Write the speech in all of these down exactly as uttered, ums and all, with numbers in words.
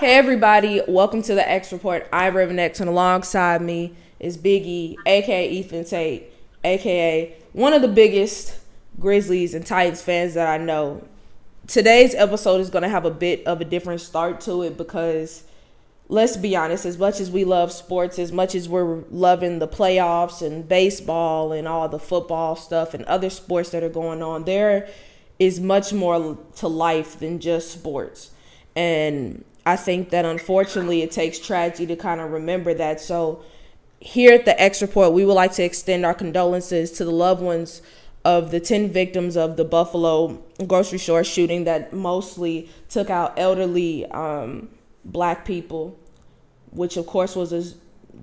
Hey everybody, welcome to the X Report. I'm Raven X, and alongside me is Big E, aka Ethan Tate, aka one of the biggest Grizzlies and Titans fans that I know. Today's episode is going to have a bit of a different start to it because, let's be honest, as much as we love sports, as much as we're loving the playoffs and baseball and all the football stuff and other sports that are going on, there is much more to life than just sports. And I think that, unfortunately, it takes tragedy to kind of remember that. So here at the X Report, we would like to extend our condolences to the loved ones of the ten victims of the Buffalo grocery store shooting that mostly took out elderly um, black people, which, of course, was a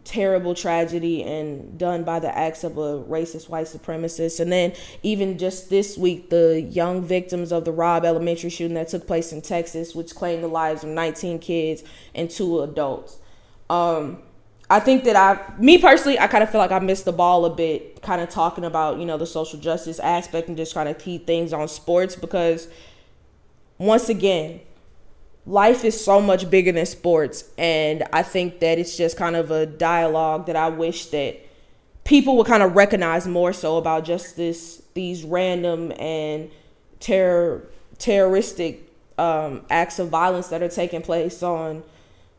terrible tragedy and done by the acts of a racist white supremacist. And then even just this week, the young victims of the Robb Elementary shooting that took place in Texas, which claimed the lives of nineteen kids and two adults. Um, I think that I, me personally, I kind of feel like I missed the ball a bit, kind of talking about, you know, the social justice aspect and just trying to keep things on sports because, once again, life is so much bigger than sports, and I think that it's just kind of a dialogue that I wish that people would kind of recognize more so about just this these random and terror terroristic um, acts of violence that are taking place on,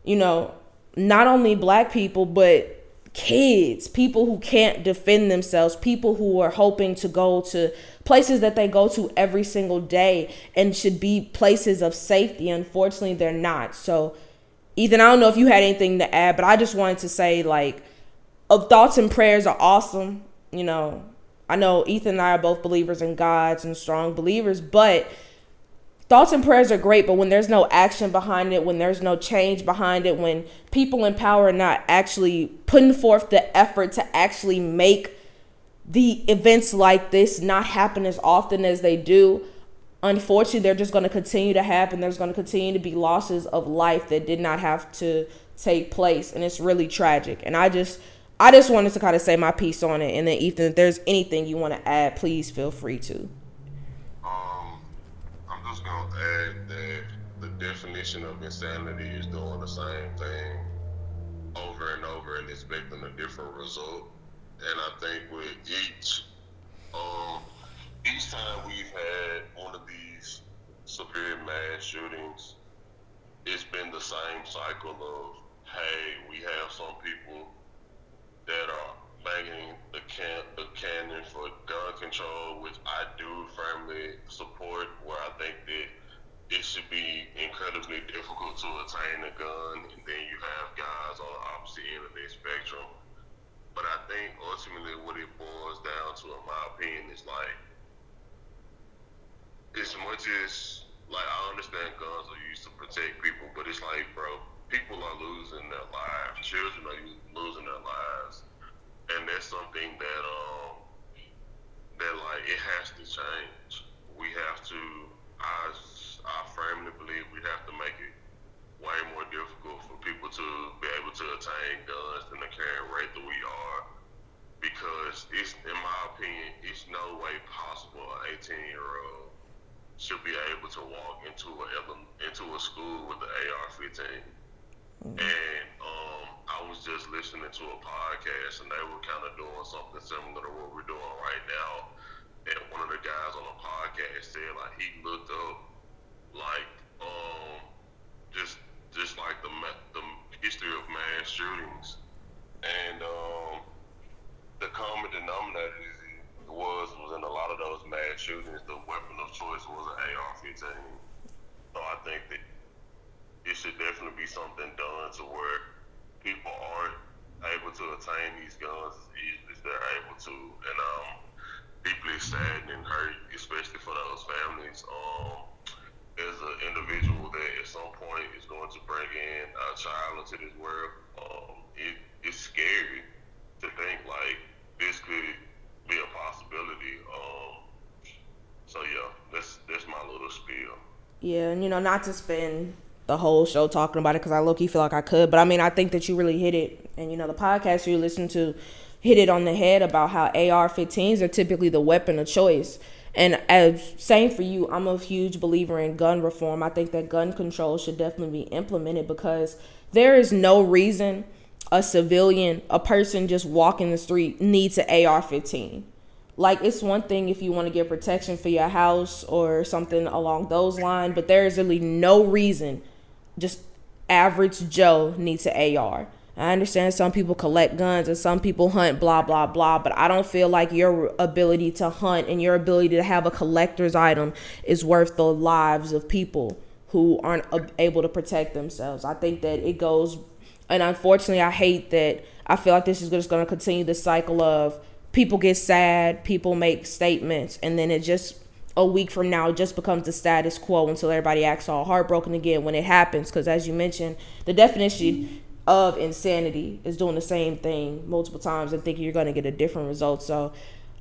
you know, not only black people, but kids, people who can't defend themselves, people who are hoping to go to places that they go to every single day and should be places of safety. Unfortunately, they're not. So, Ethan, I don't know if you had anything to add, but I just wanted to say, like, of thoughts and prayers are awesome. You know, I know Ethan and I are both believers in God and strong believers, but thoughts and prayers are great, but when there's no action behind it, when there's no change behind it, when people in power are not actually putting forth the effort to actually make the events like this not happen as often as they do, unfortunately, they're just going to continue to happen. There's going to continue to be losses of life that did not have to take place, and it's really tragic. And I just, I just wanted to kind of say my piece on it. And then, Ethan, if there's anything you want to add, please feel free to. I'll add that the definition of insanity is doing the same thing over and over and expecting a different result. And I think with each, um, each time we've had one of these severe mass shootings, it's been the same cycle of, hey, we have some people that are banging the can the cannon for gun control, which I do firmly support, where I think that it should be incredibly difficult to attain a gun, and then you have guys on the opposite end of the spectrum. But I think ultimately what it boils down to, in my opinion, is like, as much as, like, I understand guns are used to protect people, but it's like, bro, people are losing their lives, children are losing their lives. And that's something that, um, that, like, it has to change. We have to, I, I firmly believe we have to make it way more difficult for people to be able to attain guns than the carrying rate that we are. Because it's, in my opinion, it's no way possible an eighteen-year-old should be able to walk into a, into a school with an A R fifteen. Mm-hmm. And, um, I was just listening to a podcast, and they were kind of doing something similar to what we're doing right now. And one of the guys on the podcast said, like, he looked up, like, um, just just like the the history of mass shootings, and um, the common denominator was was in a lot of those mass shootings, the weapon of choice was an A R fifteen. So I think that it should definitely be something done to where people aren't able to attain these guns as easily as they're able to, and um, deeply saddened and hurt, especially for those families. Um, as an individual that at some point is going to bring in a child into this world, um, it, it's scary to think like this could be a possibility. Um, so yeah, that's that's my little spiel. Yeah, and you know, not to spend the whole show talking about it because I low-key feel like I could, but I mean, I think that you really hit it, and you know, the podcast you listen to hit it on the head about how A R fifteens are typically the weapon of choice, And as same for you, I'm a huge believer in gun reform. I think that gun control should definitely be implemented, because there is no reason a civilian, a person just walking the street, needs an A R fifteen. Like, it's one thing if you want to get protection for your house or something along those lines, but there is really no reason just average Joe needs an A R. I understand some people collect guns and some people hunt, blah, blah, blah, but I don't feel like your ability to hunt and your ability to have a collector's item is worth the lives of people who aren't able to protect themselves. I think that it goes, and unfortunately, I hate that, I feel like this is just going to continue the cycle of people get sad, people make statements, and then it just, a week from now, it just becomes the status quo until everybody acts all heartbroken again when it happens. Because as you mentioned, the definition of insanity is doing the same thing multiple times and thinking you're going to get a different result. So,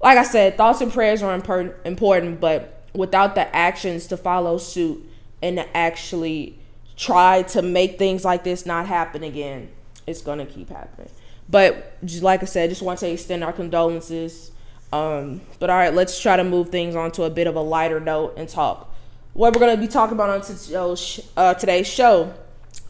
like I said, thoughts and prayers are imp- important, but without the actions to follow suit and to actually try to make things like this not happen again, it's going to keep happening. But, just like I said, just want to extend our condolences. Um, but, all right, let's try to move things on to a bit of a lighter note and talk. What we're going to be talking about on today's, uh, today's show,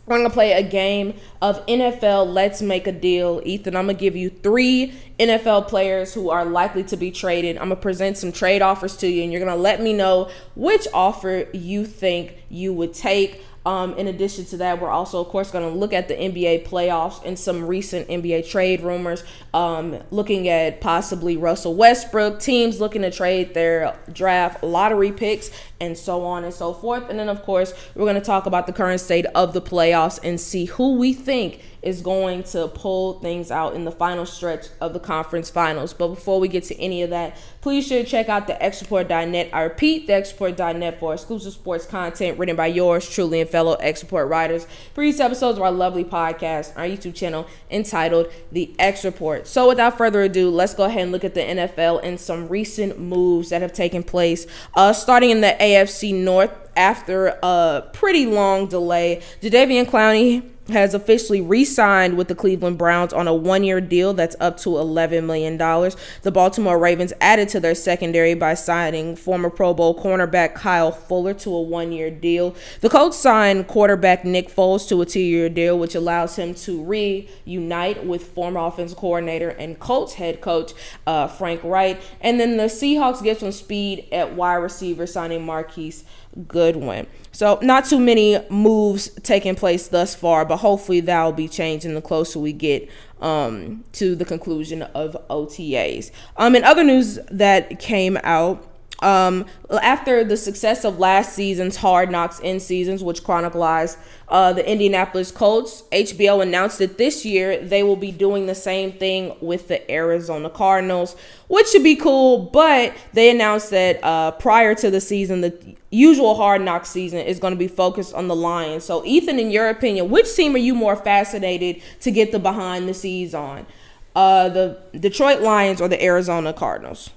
we're going to play a game of N F L Let's Make a Deal. Ethan, I'm going to give you three N F L players who are likely to be traded. I'm going to present some trade offers to you, and you're going to let me know which offer you think you would take. Um, in addition to that, we're also, of course, going to look at the N B A playoffs and some recent N B A trade rumors, um, looking at possibly Russell Westbrook, teams looking to trade their draft lottery picks, and so on and so forth. And then, of course, we're going to talk about the current state of the playoffs and see who we think is going to pull things out in the final stretch of the conference finals. But before we get to any of that, please should check out the Xreport dot net. I repeat, the Xreport dot net for exclusive sports content written by yours truly and fellow Xreport writers. Previous episodes of our lovely podcast, our YouTube channel entitled The Xreport. So without further ado, let's go ahead and look at the N F L and some recent moves that have taken place. Uh, starting in the A F C North, after a pretty long delay, Jadeveon Clowney has officially re-signed with the Cleveland Browns on a one-year deal that's up to eleven million dollars. The Baltimore Ravens added to their secondary by signing former Pro Bowl cornerback Kyle Fuller to a one-year deal. The Colts signed quarterback Nick Foles to a two-year deal, which allows him to reunite with former offensive coordinator and Colts head coach uh, Frank Reich. And then the Seahawks get some speed at wide receiver, signing Marquise Goodwin. So not too many moves taking place thus far, but hopefully that will be changing the closer we get um, to the conclusion of O T As. Um, in other news that came out, um, after the success of last season's Hard Knocks in Seasons, which chronicles uh, the Indianapolis Colts, H B O announced that this year they will be doing the same thing with the Arizona Cardinals, which should be cool. But they announced that uh, prior to the season, the usual Hard Knocks season is going to be focused on the Lions. So, Ethan, in your opinion, which team are you more fascinated to get the behind the scenes on, uh, the Detroit Lions or the Arizona Cardinals?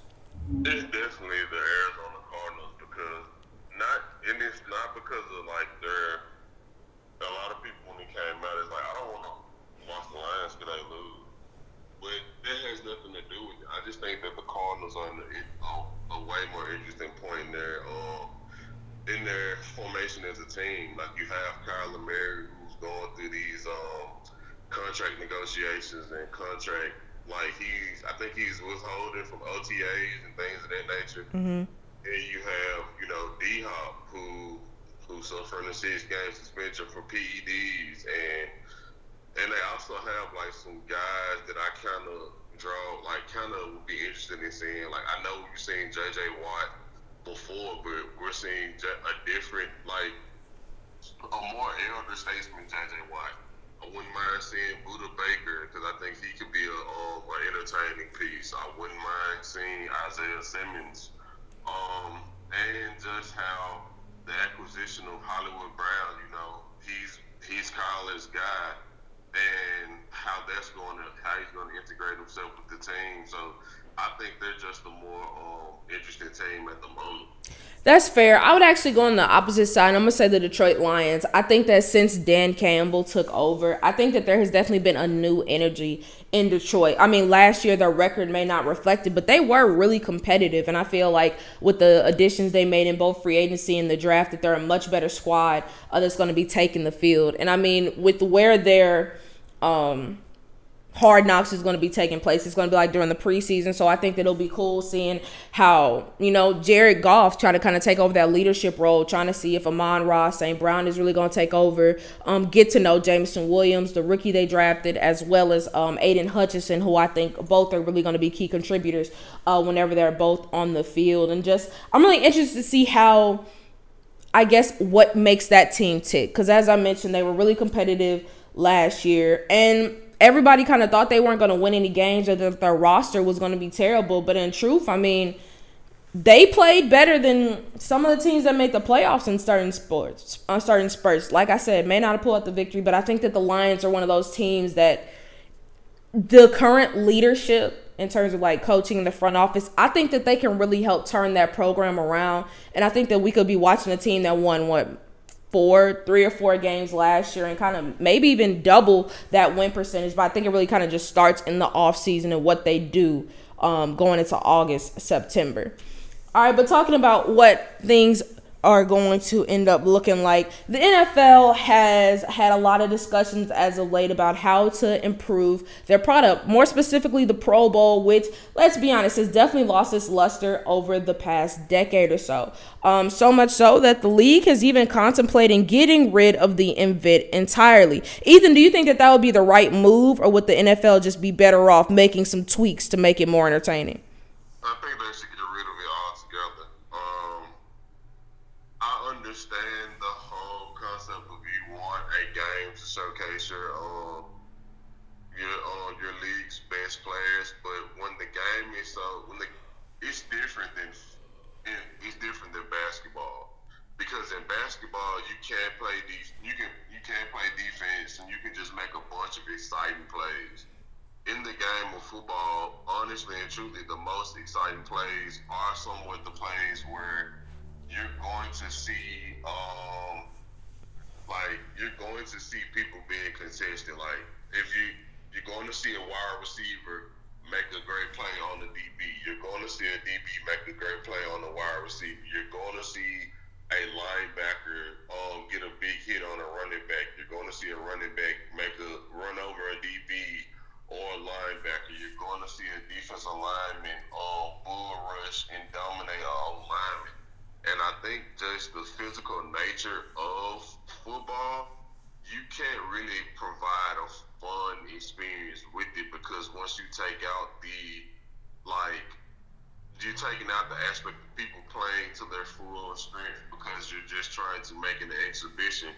It's definitely the Arizona Cardinals, because not and it's not because of like their a lot of people when it came out, it's like I don't want to watch the Lions because they lose, but that has nothing to do with it. I just think that the Cardinals are in a, a way more interesting point in their um, in their formation as a team. Like you have Kyler Murray who's going through these um, contract negotiations and contract. Like, he's, I think he's withholding from O T As and things of that nature. Mm-hmm. And you have, you know, D-Hop, who who suffering a six-game suspension for P E Ds. And and they also have, like, some guys that I kind of draw, like, kind of would be interested in seeing. Like, I know we've seen J J. Watt before, but we're seeing a different, like, a more elder statesman J J. Watt. I wouldn't mind seeing Budda Baker because I think he could be a, um, an entertaining piece. I wouldn't mind seeing Isaiah Simmons. Um, and just how the acquisition of Hollywood Brown, you know, he's he's Kyler's guy, and how that's going to how he's going to integrate himself with the team. So I think they're just a more um, interesting team at the moment. That's fair. I would actually go on the opposite side. I'm going to say the Detroit Lions. I think that since Dan Campbell took over, I think that there has definitely been a new energy in Detroit. I mean, last year their record may not reflect it, but they were really competitive. And I feel like with the additions they made in both free agency and the draft, that they're a much better squad uh, that's going to be taking the field. And I mean, with where their um, Hard Knocks is going to be taking place, it's going to be like during the preseason. So I think that it'll be cool seeing how, you know, Jared Goff try to kind of take over that leadership role, trying to see if Amon Ra Saint Brown is really going to take over. Um, get to know Jameson Williams, the rookie they drafted, as well as um, Aiden Hutchinson, who I think both are really going to be key contributors uh, whenever they're both on the field. And just, I'm really interested to see how, I guess, what makes that team tick. Because as I mentioned, they were really competitive last year. And everybody kind of thought they weren't going to win any games or that their roster was going to be terrible. But in truth, I mean, they played better than some of the teams that make the playoffs in certain sports, on certain spurts. Like I said, may not have pulled out the victory, but I think that the Lions are one of those teams that the current leadership in terms of like coaching in the front office, I think that they can really help turn that program around. And I think that we could be watching a team that won what? four, three or four games last year and kind of maybe even double that win percentage. But I think it really kind of just starts in the offseason and what they do um, going into August, September. All right, but talking about what things are going to end up looking like, the N F L has had a lot of discussions as of late about how to improve their product, more specifically the Pro Bowl, which, let's be honest, has definitely lost its luster over the past decade or so. Um, so much so that the league has even contemplating getting rid of the invite entirely. Ethan, do you think that that would be the right move, or would the N F L just be better off making some tweaks to make it more entertaining? I think they should get rid of it altogether. Um, I understand the whole concept of you want a game to showcase your um, your uh, your league's best players, but when the game is so when the, it's different than. It's different than basketball, because in basketball you can't play def- you can you can't play defense and you can just make a bunch of exciting plays. In the game of football, honestly and truly, the most exciting plays are somewhat the plays where you're going to see um like you're going to see people being contested. Like if you you're going to see a wide receiver make a great play on the D B. You're going to see a D B make a great play on the wide receiver. You're going to see a linebacker um, get a big hit on a running back. You're going to see a running back make a run over a D B or a linebacker. You're going to see a defensive lineman um, bull rush and dominate a lineman. And I think just the physical nature of football, you can't really provide a fun experience with it, because once you take out the, like, you're taking out the aspect of people playing to their full strength because you're just trying to make an exhibition,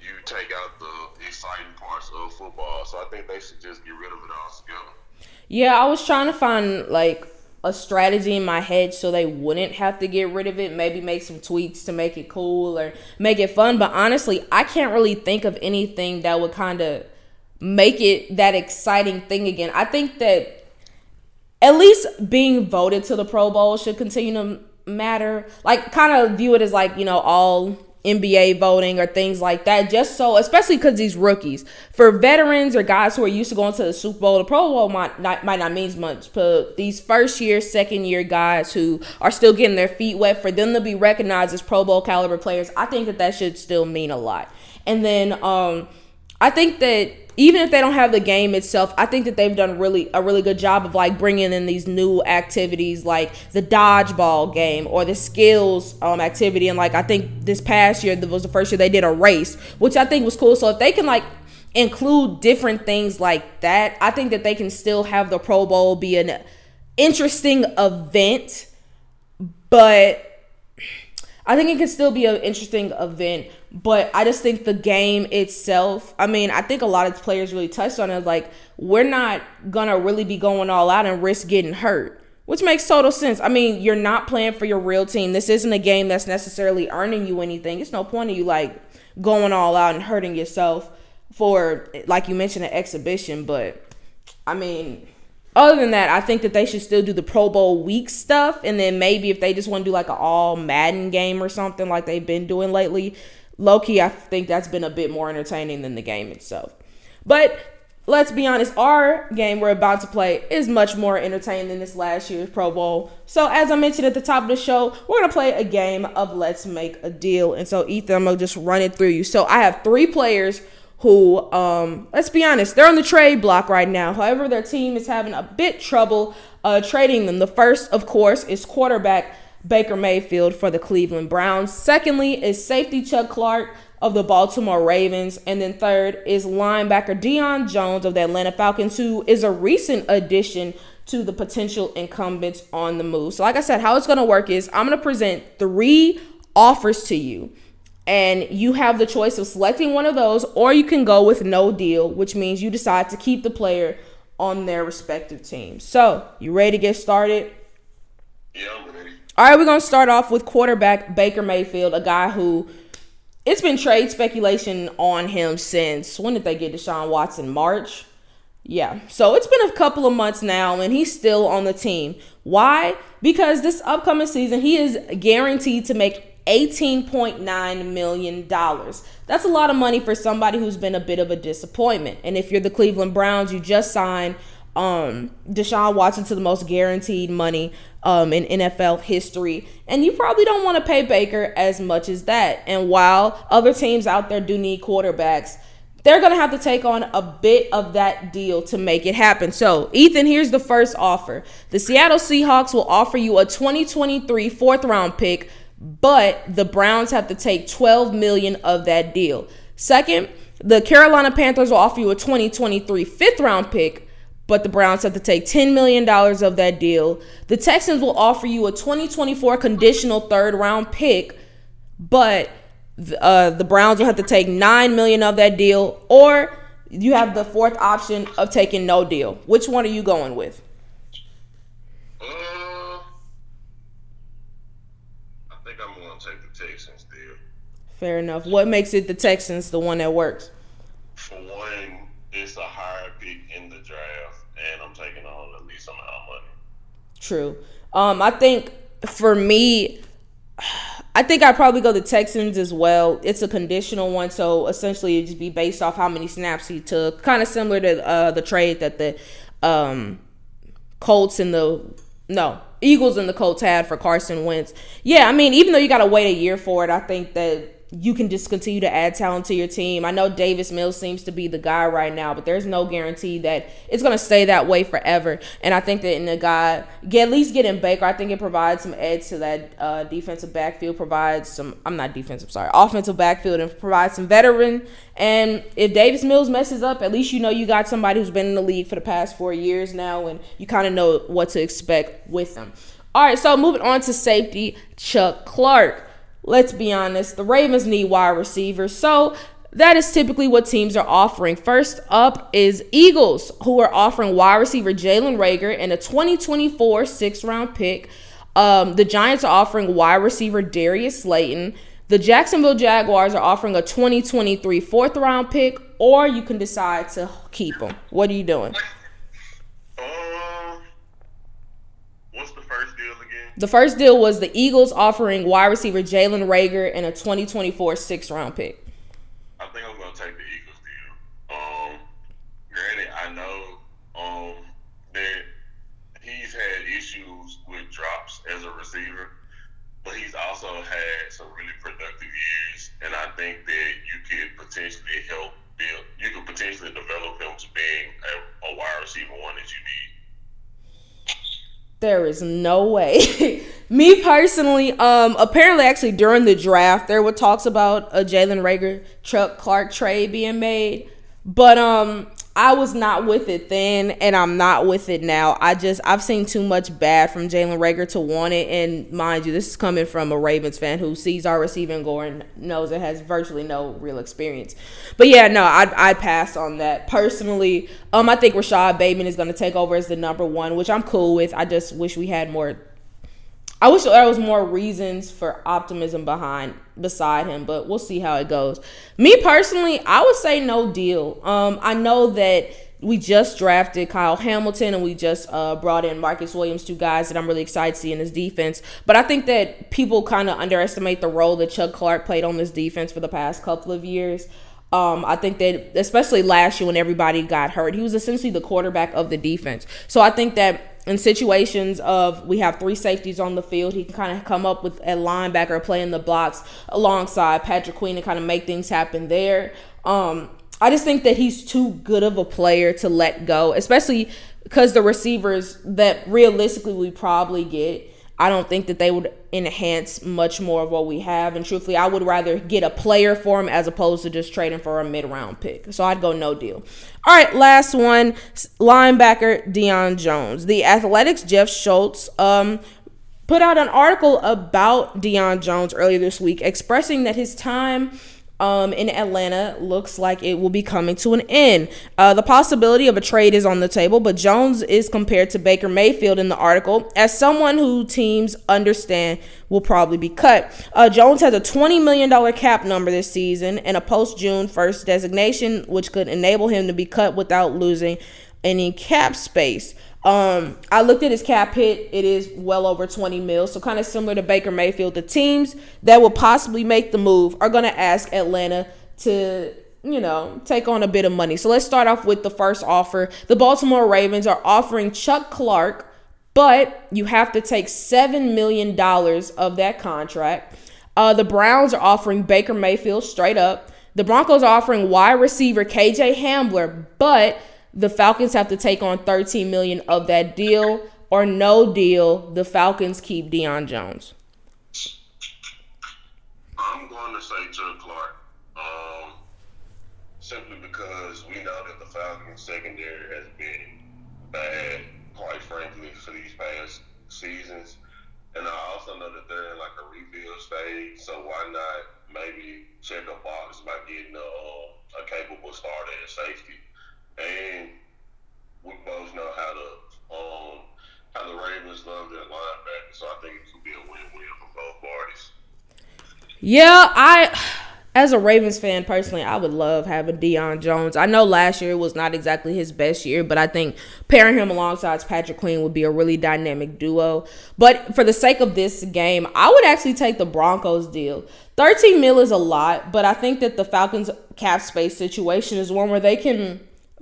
you take out the exciting parts of football. So I think they should just get rid of it altogether. Yeah, I was trying to find, like, a strategy in my head so they wouldn't have to get rid of it, maybe make some tweaks to make it cool or make it fun. But honestly, I can't really think of anything that would kind of make it that exciting thing again. I think that at least being voted to the Pro Bowl should continue to matter. Like, kind of view it as like, you know, all N B A voting or things like that, just so, especially because these rookies, for veterans or guys who are used to going to the Super Bowl, the Pro Bowl might not, might not mean much, but these first year, second year guys who are still getting their feet wet, for them to be recognized as Pro Bowl caliber players, I think that that should still mean a lot. And then um, I think that even if they don't have the game itself, I think that they've done really a really good job of like bringing in these new activities like the dodgeball game or the skills um, activity. And like I think this past year was the first year they did a race, which I think was cool. So if they can like include different things like that, I think that they can still have the Pro Bowl be an interesting event. But I think it can still be an interesting event, but I just think the game itself, I mean, I think a lot of players really touched on it, like, we're not going to really be going all out and risk getting hurt, which makes total sense. I mean, you're not playing for your real team. This isn't a game that's necessarily earning you anything. It's no point in you, like, going all out and hurting yourself for, like you mentioned, an exhibition, but, I mean, Other than that, I think that they should still do the Pro Bowl week stuff, and then maybe if they just want to do like an all Madden game or something like they've been doing lately, low-key, I think that's been a bit more entertaining than the game itself. But let's be honest, our game we're about to play is much more entertaining than this last year's Pro Bowl. So as I mentioned at the top of the show, we're going to play a game of Let's Make a Deal. And so, Ethan, I'm going to just run it through you. So I have three players who, um, let's be honest, they're on the trade block right now. However, their team is having a bit trouble uh, trading them. The first, of course, is quarterback Baker Mayfield for the Cleveland Browns. Secondly is safety Chuck Clark of the Baltimore Ravens. And then third is linebacker Deion Jones of the Atlanta Falcons, who is a recent addition to the potential incumbents on the move. So like I said, how it's going to work is I'm going to present three offers to you, and you have the choice of selecting one of those, or you can go with no deal, which means you decide to keep the player on their respective team. So, you ready to get started? Yeah, I'm ready. All right, we're going to start off with quarterback Baker Mayfield, a guy who it's been trade speculation on him since, when did they get Deshaun Watson? March? Yeah, so it's been a couple of months now, and he's still on the team. Why? Because this upcoming season, he is guaranteed to make eighteen point nine million dollars. That's a lot of money for somebody who's been a bit of a disappointment. And if you're the Cleveland Browns, you just signed um, Deshaun Watson to the most guaranteed money um, in N F L history. And you probably don't want to pay Baker as much as that. And while other teams out there do need quarterbacks, they're going to have to take on a bit of that deal to make it happen. So, Ethan, here's the first offer. The Seattle Seahawks will offer you a twenty twenty-three fourth round pick, but the Browns have to take twelve million dollars of that deal. Second, the Carolina Panthers will offer you a twenty twenty-three fifth round pick, but the Browns have to take ten million dollars of that deal. The Texans will offer you a twenty twenty-four conditional third round pick, but uh, the Browns will have to take nine million dollars of that deal, or you have the fourth option of taking no deal. Which one are you going with? Fair enough. What makes it the Texans the one that works? For one, it's a higher pick in the draft, and I'm taking on at least amount of money. True. Um, I think for me, I think I'd probably go the Texans as well. It's a conditional one, so essentially it'd just be based off how many snaps he took. Kind of similar to uh, the trade that the um, Colts and the no. Eagles and the Colts had for Carson Wentz. Yeah, I mean, even though you got to wait a year for it, I think that you can just continue to add talent to your team. I know Davis Mills seems to be the guy right now, but there's no guarantee that it's going to stay that way forever. And I think that in the guy, get, at least getting Baker, I think it provides some edge to that uh, defensive backfield, provides some, I'm not defensive, sorry, offensive backfield, and provides some veteran. And if Davis Mills messes up, at least you know you got somebody who's been in the league for the past four years now, and you kind of know what to expect with them. All right, so moving on to safety, Chuck Clark. Let's be honest, the Ravens need wide receivers, so that is typically what teams are offering. First up is Eagles, who are offering wide receiver Jalen Reagor and a twenty twenty-four sixth-round pick. Um, the Giants are offering wide receiver Darius Slayton. The Jacksonville Jaguars are offering a twenty twenty-three fourth-round pick, or you can decide to keep them. What are you doing? The first deal was the Eagles offering wide receiver Jalen Reagor and a twenty twenty-four sixth-round pick. I think I'm going to take the Eagles deal. Um, granted, I know um, that he's had issues with drops as a receiver, but he's also had some really productive years, and I think that you could potentially help build, you could potentially develop him to being a, a wide receiver one that you need. There is no way. Me personally, um, apparently actually during the draft, there were talks about a Jalen Reagor, Chuck Clark trade being made. But um, I was not with it then, and I'm not with it now. I just, I've seen too much bad from Jalen Reagor to want it. And mind you, this is coming from a Ravens fan who sees our receiving corps and knows it has virtually no real experience. But yeah, no, I'd, I'd pass on that. Personally, um, I think Rashad Bateman is going to take over as the number one, which I'm cool with. I just wish we had more. I wish there was more reasons for optimism behind beside him, but we'll see how it goes. Me personally, I would say no deal. Um, I know that we just drafted Kyle Hamilton, and we just uh, brought in Marcus Williams, two guys that I'm really excited to see in this defense. But I think that people kind of underestimate the role that Chuck Clark played on this defense for the past couple of years. Um, I think that especially last year when everybody got hurt, he was essentially the quarterback of the defense. So I think that in situations of we have three safeties on the field, he can kind of come up with a linebacker playing the blocks alongside Patrick Queen and kind of make things happen there. Um, I just think that he's too good of a player to let go, especially because the receivers that realistically we probably get, I don't think that they would enhance much more of what we have. And truthfully, I would rather get a player for him as opposed to just trading for a mid-round pick. So I'd go no deal. All right, last one, linebacker Deion Jones. The Athletic's Jeff Schultz um, put out an article about Deion Jones earlier this week expressing that his time – Um, in Atlanta looks like it will be coming to an end. Uh, the possibility of a trade is on the table, but Jones is compared to Baker Mayfield in the article as someone who teams understand will probably be cut. Uh, Jones has a twenty million dollars cap number this season and a post-June first designation, which could enable him to be cut without losing any cap space. Um, I looked at his cap hit. It is well over twenty mil. So kind of similar to Baker Mayfield, the teams that will possibly make the move are going to ask Atlanta to, you know, take on a bit of money. So let's start off with the first offer. The Baltimore Ravens are offering Chuck Clark, but you have to take seven million dollars of that contract. Uh, the Browns are offering Baker Mayfield straight up. The Broncos are offering wide receiver K J Hamler, but the Falcons have to take on thirteen million dollars of that deal, or no deal. The Falcons keep Deion Jones. I'm going to say Chuck Clark, um, simply because we know that the Falcons secondary has been bad, quite frankly, for these past seasons. And I also know that they're in like a rebuild stage, so why not maybe check a box by getting a, a capable starter at safety? And we both know how the um, how the Ravens love their linebackers, so I think it could be a win-win for both parties. Yeah, I, as a Ravens fan personally, I would love having Deion Jones. I know last year was not exactly his best year, but I think pairing him alongside Patrick Queen would be a really dynamic duo. But for the sake of this game, I would actually take the Broncos deal. thirteen mil is a lot, but I think that the Falcons cap space situation is one where they can,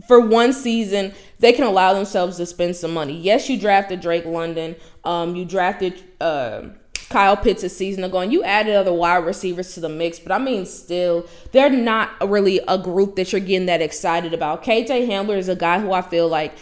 for one season, they can allow themselves to spend some money. Yes, you drafted Drake London. Um, you drafted uh, Kyle Pitts a season ago, and you added other wide receivers to the mix. But, I mean, still, they're not really a group that you're getting that excited about. K J Hamler is a guy who I feel like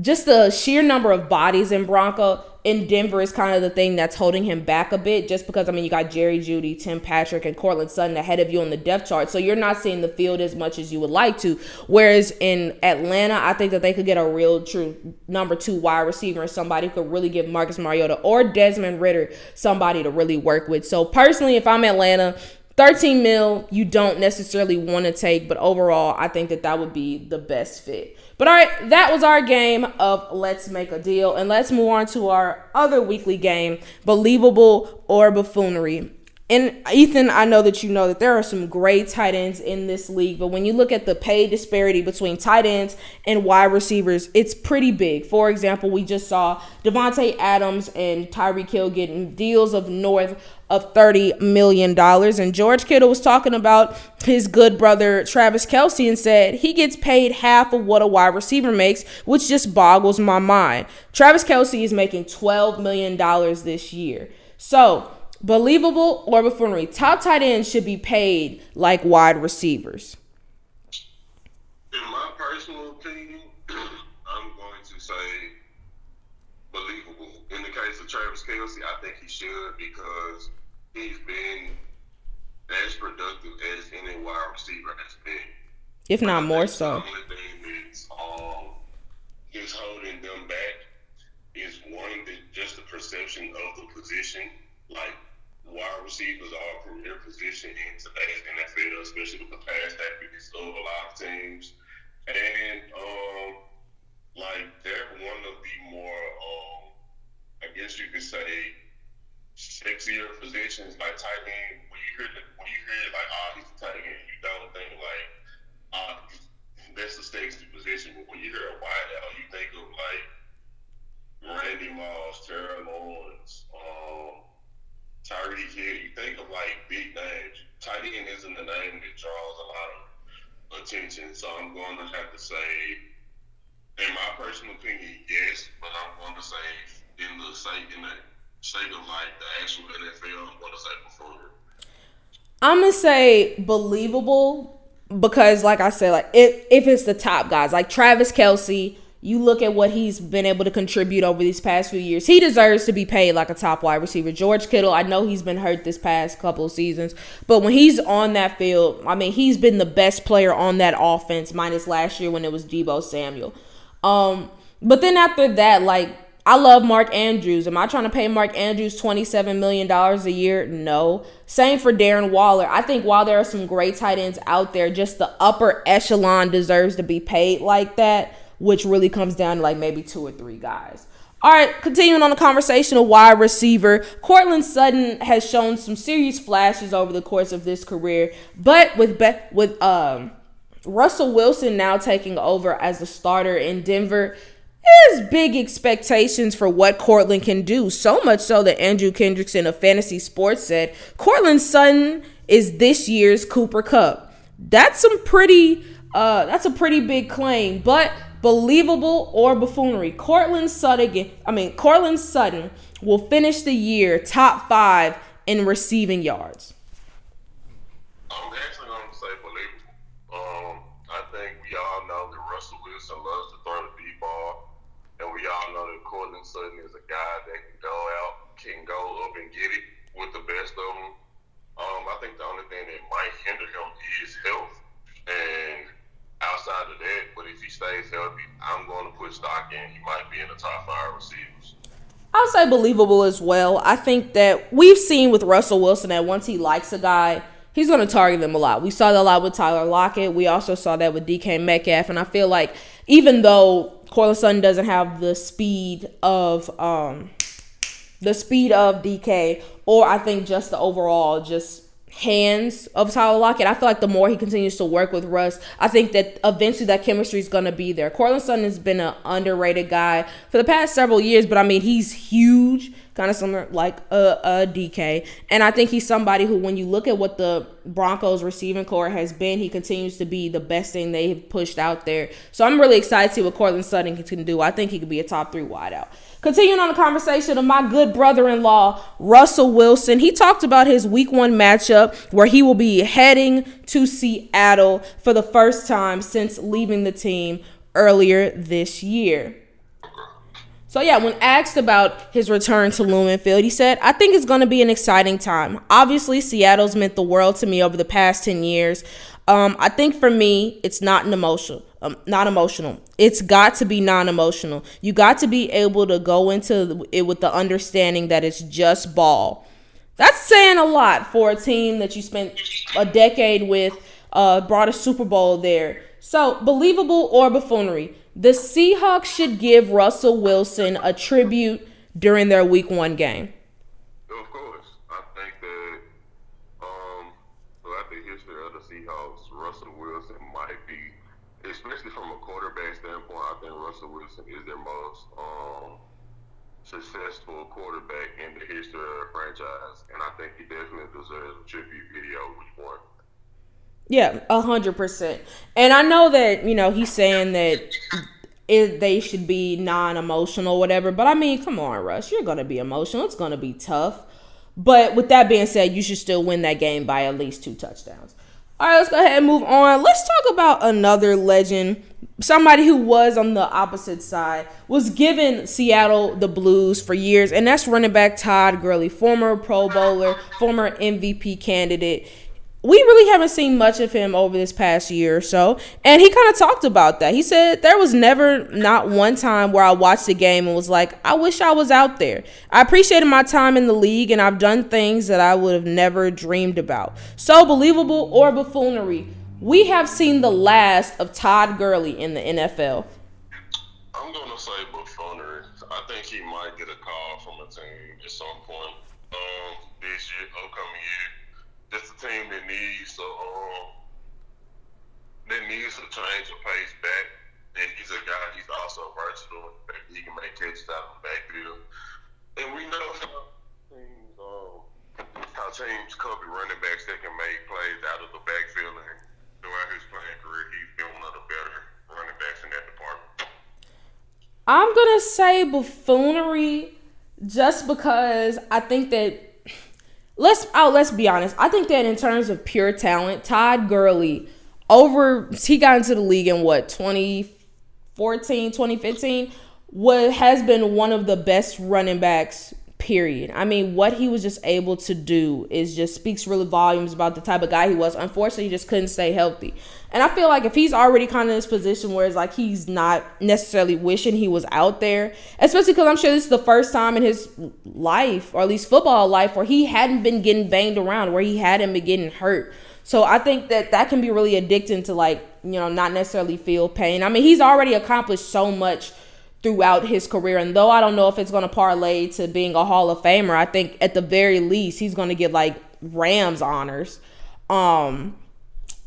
just the sheer number of bodies in Bronco in Denver is kind of the thing that's holding him back a bit, just because, I mean, you got Jerry Jeudy, Tim Patrick, and Courtland Sutton ahead of you on the depth chart, so you're not seeing the field as much as you would like to, whereas in Atlanta, I think that they could get a real true number two wide receiver or somebody who could really give Marcus Mariota or Desmond Ridder somebody to really work with. So personally, if I'm Atlanta, thirteen mil you don't necessarily want to take, but overall, I think that that would be the best fit. But all right, that was our game of Let's Make a Deal, and let's move on to our other weekly game, Believable or Buffoonery. And Ethan, I know that you know that there are some great tight ends in this league, but when you look at the pay disparity between tight ends and wide receivers, it's pretty big. For example, we just saw Devontae Adams and Tyreek Hill getting deals of north of thirty million dollars, and George Kittle was talking about his good brother Travis Kelce and said he gets paid half of what a wide receiver makes, which just boggles my mind. Travis Kelce is making twelve million dollars this year. So, believable or buffoonery, top tight ends should be paid like wide receivers. In my personal opinion, I'm going to say believable. In the case of Travis Kelce, I think he should, because he's been as productive as any wide receiver has been. If not more so. The only thing that's um, is holding them back is one, that just the perception of the position. Like, wide receivers are a premier position in today's N F L, especially with the pass accuracy of a lot of teams. And, um, like, they're one of the more, um, I guess you could say, sexier positions. Like, tight end, when you hear, when you hear like, oh, he's a tight end, you don't think, like, oh, that's the sexy position. But when you hear a wideout, you think of like Randy Moss, Terry Lawrence, um, Tyreek Hill. You think of like big names. Tight end isn't the name that draws a lot of attention, so I'm going to have to say, in my personal opinion, yes, but I'm going to say in the sake in the sake of like the actual N F L, I'm going to say before. I'm gonna say believable because, like I said, like if if it's the top guys like Travis Kelce. You look at what he's been able to contribute over these past few years. He deserves to be paid like a top wide receiver. George Kittle, I know he's been hurt this past couple of seasons, but when he's on that field, I mean, he's been the best player on that offense, minus last year when it was Deebo Samuel. Um, but then after that, like, I love Mark Andrews. Am I trying to pay Mark Andrews twenty-seven million dollars a year? No. Same for Darren Waller. I think while there are some great tight ends out there, just the upper echelon deserves to be paid like that, which really comes down to like maybe two or three guys. All right, continuing on the conversation of wide receiver, Courtland Sutton has shown some serious flashes over the course of this career, but with be- with um, Russell Wilson now taking over as the starter in Denver, there's big expectations for what Courtland can do, so much so that Andrew Kendrickson of Fantasy Sports said, Courtland Sutton is this year's Cooper Kupp. That's some pretty, uh, that's a pretty big claim, but believable or buffoonery, Courtland Sutton, I mean, Courtland Sutton will finish the year top five in receiving yards. I'm actually going to say believable. Um, I think we all know that Russell Wilson loves to throw the deep ball, and we all know that Courtland Sutton is a guy that can go out, can go up and get it with the best of them. Um, I think the only thing that might hinder him is health. And outside of that, but if he stays healthy, I'm going to put stock in. He might be in the top five receivers. I'll say believable as well. I think that we've seen with Russell Wilson that once he likes a guy, he's going to target them a lot. We saw that a lot with Tyler Lockett. We also saw that with D K Metcalf. And I feel like even though Courtland Sutton doesn't have the speed of um, the speed of D K, or I think just the overall just hands of Tyler Lockett, I feel like the more he continues to work with Russ, I think that eventually that chemistry is going to be there. Courtland Sutton has been an underrated guy for the past several years, but I mean, he's huge, kind of similar like a, a D K, and I think he's somebody who, when you look at what the Broncos receiving core has been, he continues to be the best thing they've pushed out there. So I'm really excited to see what Courtland Sutton can do. I think he could be a top three wideout. Continuing on the conversation of my good brother-in-law, Russell Wilson, he talked about his week one matchup where he will be heading to Seattle for the first time since leaving the team earlier this year. So, yeah, when asked about his return to Lumenfield, he said, I think it's going to be an exciting time. Obviously, Seattle's meant the world to me over the past ten years. Um, I think for me, it's not an emotional. Um, not emotional. It's got to be non-emotional. You got to be able to go into it with the understanding that it's just ball. That's saying a lot for a team that you spent a decade with, uh, brought a Super Bowl there. So, believable or buffoonery, the Seahawks should give Russell Wilson a tribute during their week one game. Of course. I think that um, throughout the history of the Seahawks, Russell Wilson might be, especially from a quarterback standpoint, I think Russell Wilson is their most um, successful quarterback in the history of the franchise, and I think he definitely deserves a tribute video week one. Yeah, one hundred percent. And I know that, you know, he's saying that it, they should be non-emotional or whatever, but I mean, come on, Russ, you're going to be emotional. It's going to be tough. But with that being said, you should still win that game by at least two touchdowns. All right, let's go ahead and move on. Let's talk about another legend, somebody who was on the opposite side, was giving Seattle the blues for years, and that's running back Todd Gurley, former Pro Bowler, former M V P candidate. We really haven't seen much of him over this past year or so, and he kind of talked about that. He said, there was never not one time where I watched the game and was like, I wish I was out there. I appreciated my time in the league, and I've done things that I would have never dreamed about. So, believable or buffoonery, we have seen the last of Todd Gurley in the N F L. I'm going to say buffoonery. I think he might get a call from a team at some point um, this year, upcoming year. That's a team that needs, so, um, that needs a change of pace back. And he's a guy, he's also versatile. He can make catches out of the backfield. And we know how teams, um, how teams cover running backs that can make plays out of the backfield. And throughout his playing career, he's been one of the better running backs in that department. I'm going to say buffoonery just because I think that, let's oh, let's be honest, I think that in terms of pure talent, Todd Gurley, over he got into the league in what, twenty fourteen, twenty fifteen, what has been one of the best running backs, period. I mean, what he was just able to do is just speaks really volumes about the type of guy he was. Unfortunately, he just couldn't stay healthy. And I feel like if he's already kind of in this position where it's like he's not necessarily wishing he was out there, especially because I'm sure this is the first time in his life, or at least football life, where he hadn't been getting banged around, where he hadn't been getting hurt. So I think that that can be really addicting to, like, you know, not necessarily feel pain. I mean, he's already accomplished so much throughout his career. And though I don't know if it's going to parlay to being a Hall of Famer, I think at the very least he's going to get, like, Rams honors. Um,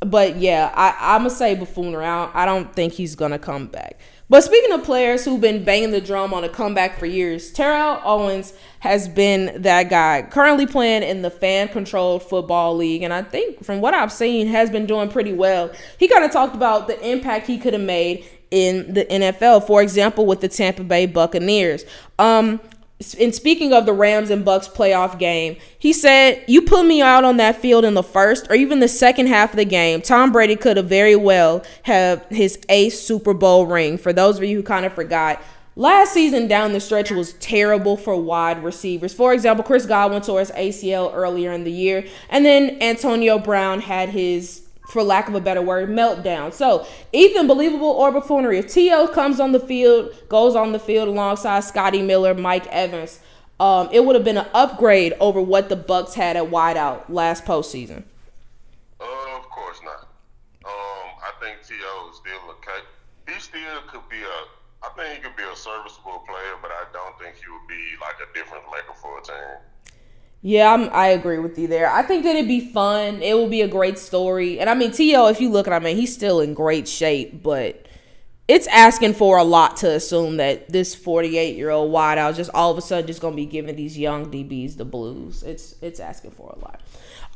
but, yeah, I, I'm going to say buffoonery. I don't, I don't think he's going to come back. But speaking of players who've been banging the drum on a comeback for years, Terrell Owens has been that guy, currently playing in the fan-controlled football league. And I think from what I've seen, has been doing pretty well. He kind of talked about the impact he could have made in the N F L, for example, with the Tampa Bay Buccaneers. Um, and speaking of the Rams and Bucks playoff game, he said, "You put me out on that field in the first or even the second half of the game, Tom Brady could have very well have his eighth Super Bowl ring." For those of you who kind of forgot, last season down the stretch was terrible for wide receivers. For example, Chris Godwin tore his A C L earlier in the year, and then Antonio Brown had his, for lack of a better word, meltdown. So, Ethan, believable or buffoonery? If T O comes on the field, goes on the field alongside Scotty Miller, Mike Evans, um, it would have been an upgrade over what the Bucks had at wideout last postseason. Uh, of course not. Um, I think T O is still okay. He still could be a, I think he could be a serviceable player, but I don't think he would be like a difference maker for a team. Yeah, I'm, I agree with you there. I think that it'd be fun. It would be a great story. And, I mean, T O, if you look at him, I mean, he's still in great shape. But it's asking for a lot to assume that this forty-eight-year-old wideout just all of a sudden just going to be giving these young D Bs the blues. It's it's asking for a lot.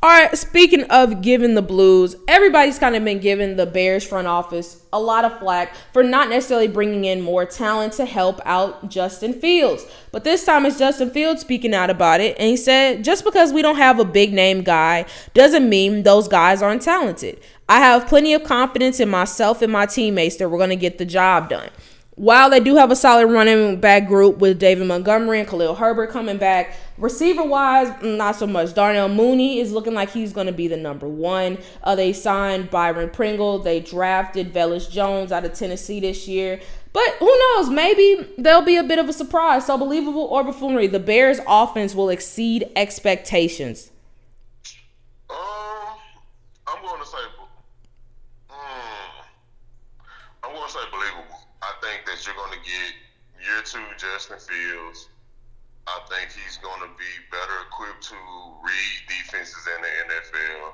All right, speaking of giving the blues, everybody's kind of been giving the Bears front office a lot of flack for not necessarily bringing in more talent to help out Justin Fields. But this time it's Justin Fields speaking out about it, and he said, "Just because we don't have a big-name guy doesn't mean those guys aren't talented. I have plenty of confidence in myself and my teammates that we're going to get the job done." While they do have a solid running back group with David Montgomery and Khalil Herbert coming back, receiver-wise, not so much. Darnell Mooney is looking like he's going to be the number one. Uh, they signed Byron Pringle. They drafted Velus Jones out of Tennessee this year. But who knows? Maybe there'll be a bit of a surprise. So, believable or buffoonery, the Bears' offense will exceed expectations. Um, I'm going to say, um, I'm going to say believable. I think that you're going to get year two Justin Fields. I think he's going to be better equipped to read defenses in the N F L.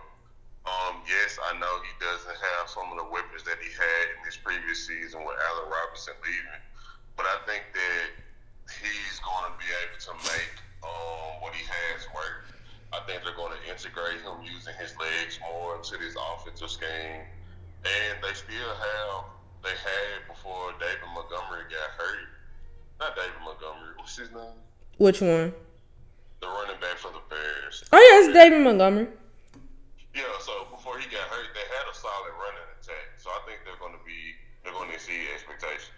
Um, yes, I know he doesn't have some of the weapons that he had in his previous season with Allen Robinson leaving, but I think that he's going to be able to make um, what he has work. I think they're going to integrate him using his legs more into this offensive scheme, and they still have... they had before David Montgomery got hurt. Not David Montgomery. What's his name? Which one? The running back for the Bears. Oh, yeah, it's David Montgomery. Yeah, so before he got hurt, they had a solid running attack. So I think they're going to be, they're going to exceed expectations.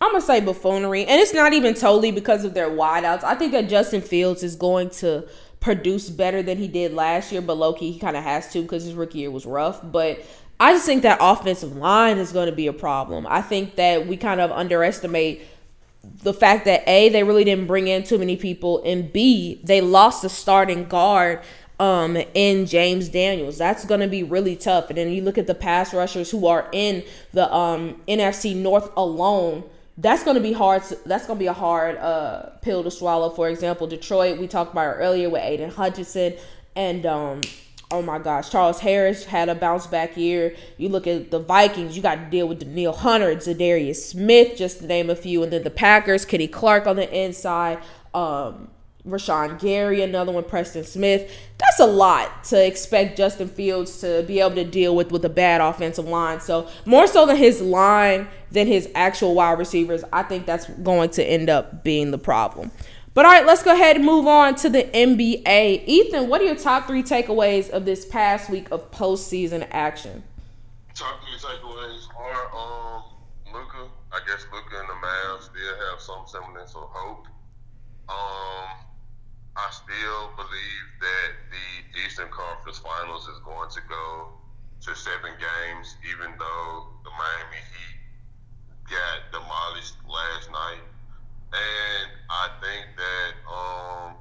I'm going to say buffoonery. And it's not even totally because of their wideouts. I think that Justin Fields is going to produce better than he did last year. But low-key, he kind of has to because his rookie year was rough. But I just think that offensive line is going to be a problem. I think that we kind of underestimate the fact that, A, they really didn't bring in too many people, and, B, they lost the starting guard um, in James Daniels. That's going to be really tough. And then you look at the pass rushers who are in the um, N F C North alone. That's going to be hard. That's going to be a hard uh, pill to swallow. For example, Detroit, we talked about earlier with Aiden Hutchinson and um, – oh my gosh, Charles Harris had a bounce back year. You look at the Vikings, you got to deal with Daniil Hunter, Zadarius Smith, just to name a few. And then the Packers, Kenny Clark on the inside, um, Rashawn Gary, another one, Preston Smith. That's a lot to expect Justin Fields to be able to deal with with a bad offensive line. So more so than his line than his actual wide receivers, I think that's going to end up being the problem. But all right, let's go ahead and move on to the N B A. Ethan, what are your top three takeaways of this past week of postseason action? Top three takeaways are um, Luka. I guess Luka and the Mavs still have some semblance of hope. Um... I still believe that the Eastern Conference Finals is going to go to seven games, even though the Miami Heat got demolished last night. And I think that um,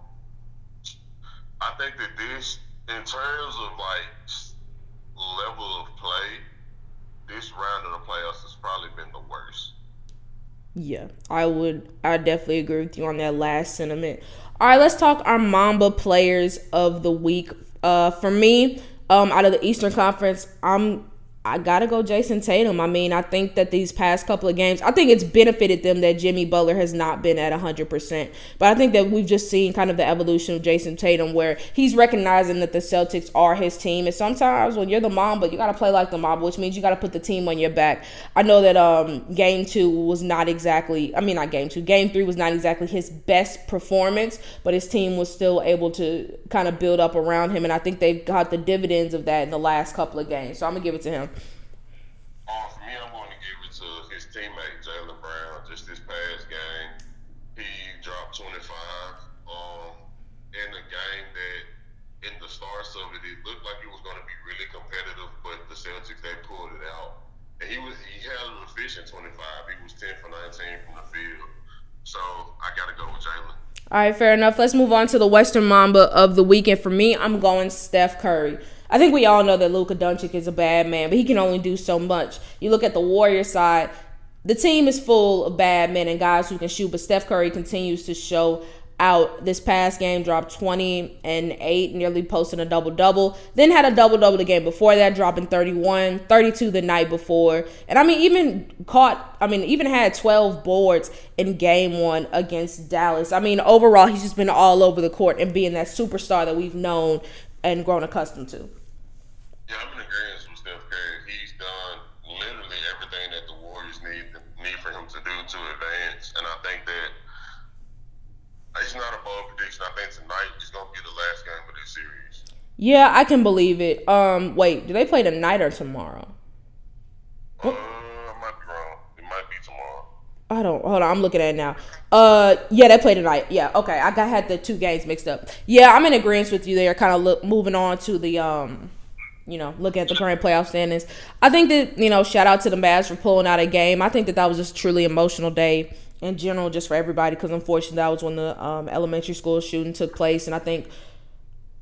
I think that this, in terms of like level of play, this round of the playoffs has probably been the worst. Yeah, I would. I definitely agree with you on that last sentiment. All right, let's talk our Mamba players of the week. Uh, for me, um, out of the Eastern Conference, I'm I gotta go Jason Tatum. I mean, I think that these past couple of games, I think it's benefited them that Jimmy Butler has not been at one hundred percent. But I think that we've just seen kind of the evolution of Jason Tatum, where he's recognizing that the Celtics are his team. And sometimes when you're the Mamba, you gotta play like the Mamba, which means you gotta put the team on your back. I know that um, game two was not exactly, I mean, not game two, game three was not exactly his best performance, but his team was still able to kind of build up around him. And I think they've got the dividends of that in the last couple of games. So I'm gonna give it to him. Um, for me, I'm going to give it to his teammate, Jaylen Brown. Just this past game, he dropped twenty-five um, in a game that, in the starts of it, it looked like it was going to be really competitive, but the Celtics, they pulled it out. And he was he had an efficient twenty-five. He was ten for nineteen from the field. So I got to go with Jaylen. All right, fair enough. Let's move on to the Western Mamba of the weekend. For me, I'm going Steph Curry. I think we all know that Luka Doncic is a bad man, but he can only do so much. You look at the Warriors side, the team is full of bad men and guys who can shoot, but Steph Curry continues to show out. This past game, dropped twenty and eight, nearly posting a double-double, then had a double-double the game before that, dropping thirty-one, thirty-two the night before. And, I mean, even caught, I mean, even had twelve boards in game one against Dallas. I mean, overall, he's just been all over the court and being that superstar that we've known and grown accustomed to. Yeah, I'm in agreement with Steph Curry. He's done literally everything that the Warriors need need for him to do to advance, and I think that it's not a bold prediction. I think tonight is going to be the last game of this series. Yeah, I can believe it. Um, wait, do they play tonight or tomorrow? Uh, I might be wrong. It might be tomorrow. I don't, hold on, I'm looking at it now. Uh, yeah, they play tonight. Yeah, okay, I got had the two games mixed up. Yeah, I'm in agreement with you there, kind of look, moving on to the, um, you know, looking at the current playoff standings. I think that, you know, shout out to the Mavs for pulling out a game. I think that that was just a truly emotional day in general, just for everybody, because unfortunately that was when the um, elementary school shooting took place, and I think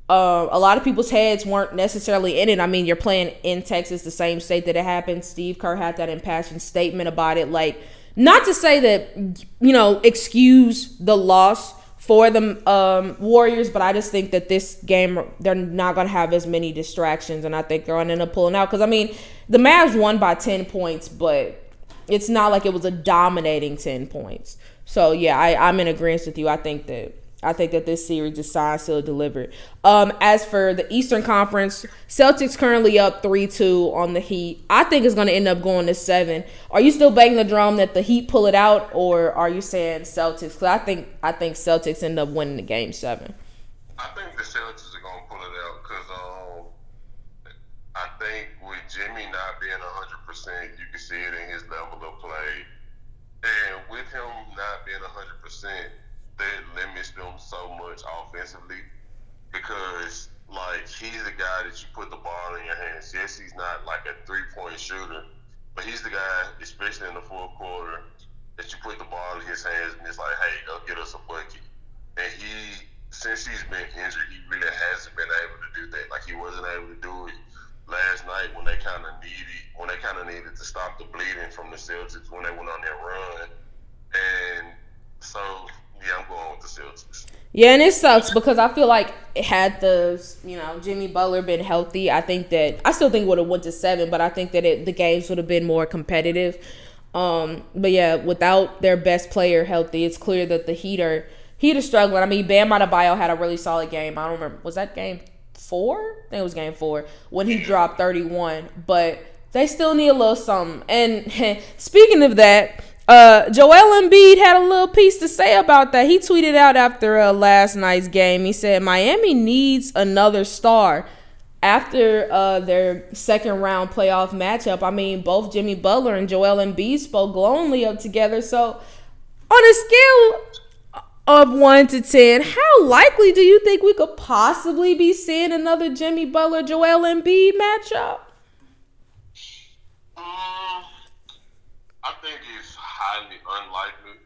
Uh, a lot of people's heads weren't necessarily in it. I mean, you're playing in Texas, the same state that it happened. Steve Kerr had that impassioned statement about it. Like, not to say that, you know, excuse the loss for the um, Warriors, but I just think that this game, they're not going to have as many distractions, and I think they're going to end up pulling out. Because, I mean, the Mavs won by ten points, but it's not like it was a dominating ten points. So, yeah, I, I'm in agreement with you. I think that I think that this series is signed, sealed, delivered. Um, as for the Eastern Conference, Celtics currently up three two on the Heat. I think it's going to end up going to seven. Are you still banging the drum that the Heat pull it out, or are you saying Celtics? Because I think, I think Celtics end up winning the game seven. I think the Celtics are going to pull it out because um, I think with Jimmy not being one hundred percent, you can see it in his level of play. And with him not being one hundred percent, that limits them so much offensively because, like, he's the guy that you put the ball in your hands. Yes, he's not, like, a three-point shooter, but he's the guy, especially in the fourth quarter, that you put the ball in his hands and it's like, hey, go get us a bucket. And he, since he's been injured, he really hasn't been able to do that. Like, he wasn't able to do it last night when they kind of needed, when they kind of needed to stop the bleeding from the Celtics when they went on their run. And so Yeah, I'm going with the Celtics. Yeah, and it sucks because I feel like had the, you know, Jimmy Butler been healthy, I think that I still think would have went to seven, but I think that it, the games would have been more competitive. Um, but yeah, without their best player healthy, it's clear that the Heat are Heat are struggling. I mean, Bam Adebayo had a really solid game. I don't remember, was that game four? I think it was game four when he dropped thirty-one. But they still need a little something. And speaking of that. Uh, Joel Embiid had a little piece to say about that. He tweeted out after uh, last night's game. He said, Miami needs another star after uh, their second round playoff matchup. I mean, both Jimmy Butler and Joel Embiid spoke glowingly up together. So on a scale of one to ten, how likely do you think we could possibly be seeing another Jimmy Butler-Joel Embiid matchup? Uh, I think it's highly unlikely,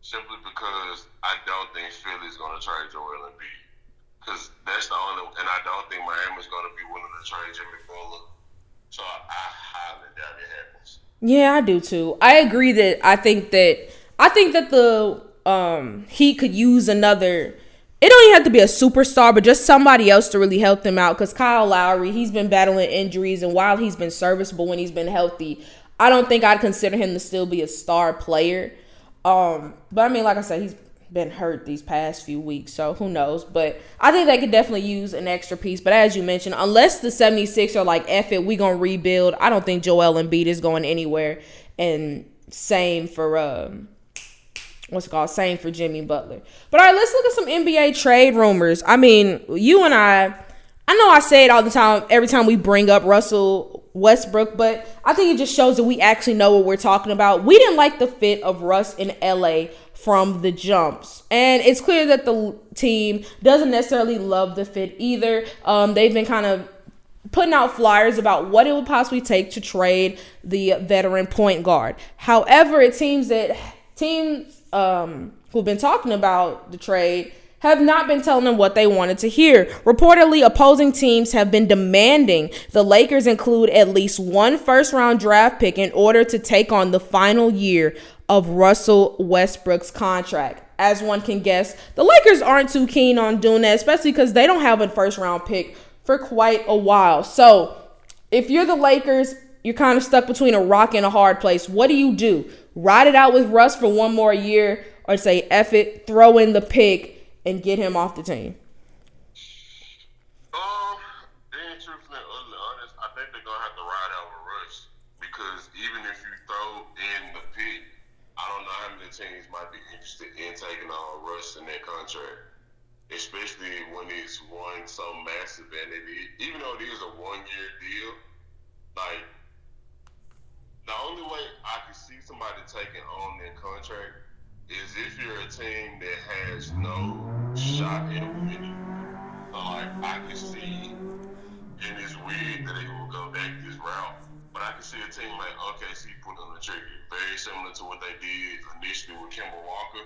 simply because I don't think Philly's going to trade Joel Embiid. Because that's the only, and I don't think Miami's going to be willing to trade Jimmy Butler. So I highly doubt it happens. Yeah, I do too. I agree that I think that I think that the um he could use another. It don't even have to be a superstar, but just somebody else to really help them out. Because Kyle Lowry, he's been battling injuries, and while he's been serviceable when he's been healthy, I don't think I'd consider him to still be a star player. Um, but, I mean, like I said, he's been hurt these past few weeks, so who knows. But I think they could definitely use an extra piece. But as you mentioned, unless the 76ers are like, F it, we're going to rebuild, I don't think Joel Embiid is going anywhere. And same for um, what's it called? Same for Jimmy Butler. But, all right, let's look at some N B A trade rumors. I mean, you and I, I know I say it all the time, every time we bring up Russell Westbrook, but I think it just shows that we actually know what we're talking about. We didn't like the fit of Russ in L A from the jumps, and it's clear that the team doesn't necessarily love the fit either. Um, they've been kind of putting out flyers about what it would possibly take to trade the veteran point guard. However, it seems that teams um, who've been talking about the trade have not been telling them what they wanted to hear. Reportedly, opposing teams have been demanding the Lakers include at least one first-round draft pick in order to take on the final year of Russell Westbrook's contract. As one can guess, the Lakers aren't too keen on doing that, especially because they don't have a first-round pick for quite a while. So, if you're the Lakers, you're kind of stuck between a rock and a hard place. What do you do? Ride it out with Russ for one more year, or say, F it, throw in the pick, and get him off the team? Um, being truthful and utterly honest, I think they're going to have to ride out with Russ, because even if you throw in the pick, I don't know how many teams might be interested in taking on Russ in their contract, especially when it's one so massive. And it is, even though it is a one-year deal, like, the only way I can see somebody taking on their contract is if you're a team that has no shot at winning. So, like, I can see, and it's weird that they will go back this route, but I can see a team like O K C putting on the trigger, very similar to what they did initially with Kemba Walker,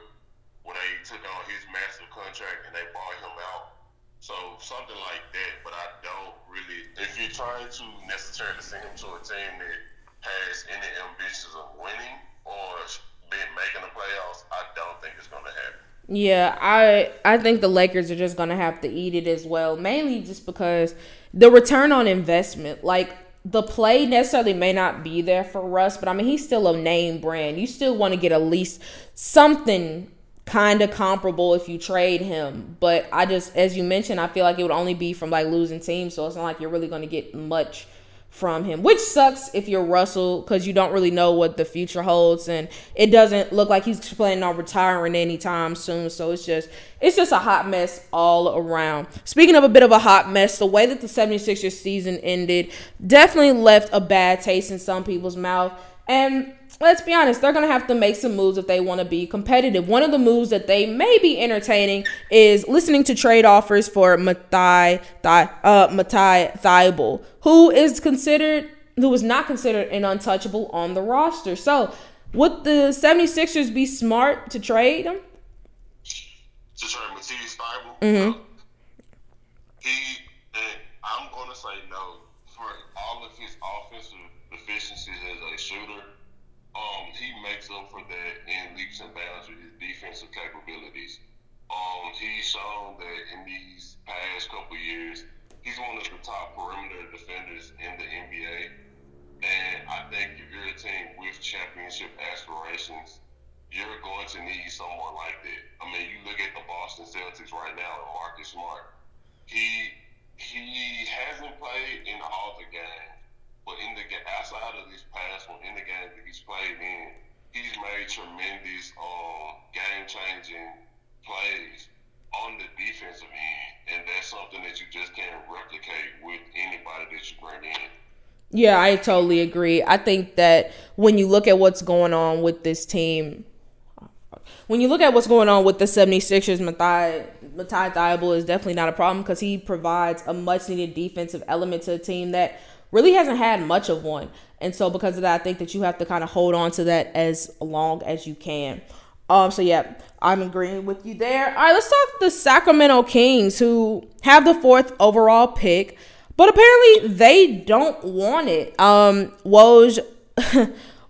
where they took on his massive contract and they bought him out. So, something like that, but I don't really, if you're trying to necessarily send him to a team that has any ambitions of winning or been making the playoffs, I don't think it's going to happen. Yeah, I I think the Lakers are just going to have to eat it as well, mainly just because the return on investment, like the play necessarily may not be there for Russ, but I mean, he's still a name brand. You still want to get at least something kind of comparable if you trade him. But I just, as you mentioned, I feel like it would only be from like losing teams, so it's not like you're really going to get much from him, which sucks if you're Russell, because you don't really know what the future holds, and it doesn't look like he's planning on retiring anytime soon. So it's just it's just a hot mess all around. Speaking of a bit of a hot mess, the way that the 76ers season ended definitely left a bad taste in some people's mouth, and let's be honest, they're going to have to make some moves if they want to be competitive. One of the moves that they may be entertaining is listening to trade offers for Matei Thi- uh, Matei Thybulle, who is considered, who is not considered an untouchable on the roster. So, would the 76ers be smart to trade him? To trade Matei Thybulle? Mm-hmm. Uh, he, and I'm going to say no. For all of his offensive deficiencies as a shooter, Um, he makes up over that in leaps and bounds with his defensive capabilities. Um, he's shown that in these past couple years, he's one of the top perimeter defenders in the N B A. And I think if you're a team with championship aspirations, you're going to need someone like that. I mean, you look at the Boston Celtics right now and Marcus Smart. He he hasn't played in all the games, but in the outside of these past one, in the games that he's played in, he's made tremendous um, game-changing plays on the defensive end, and that's something that you just can't replicate with anybody that you bring in. Yeah, I totally agree. I think that when you look at what's going on with this team, when you look at what's going on with the 76ers, Mathias Thybulle is definitely not a problem because he provides a much-needed defensive element to a team that really hasn't had much of one. And so because of that, I think that you have to kind of hold on to that as long as you can. Um, so, yeah, I'm agreeing with you there. All right, let's talk the Sacramento Kings, who have the fourth overall pick, but apparently they don't want it. Um, Woj...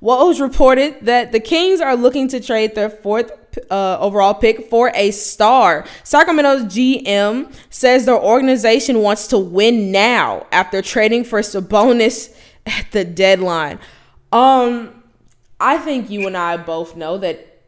Woj reported that the Kings are looking to trade their fourth uh, overall pick for a star. Sacramento's G M says their organization wants to win now after trading for Sabonis at the deadline. Um, I think you and I both know that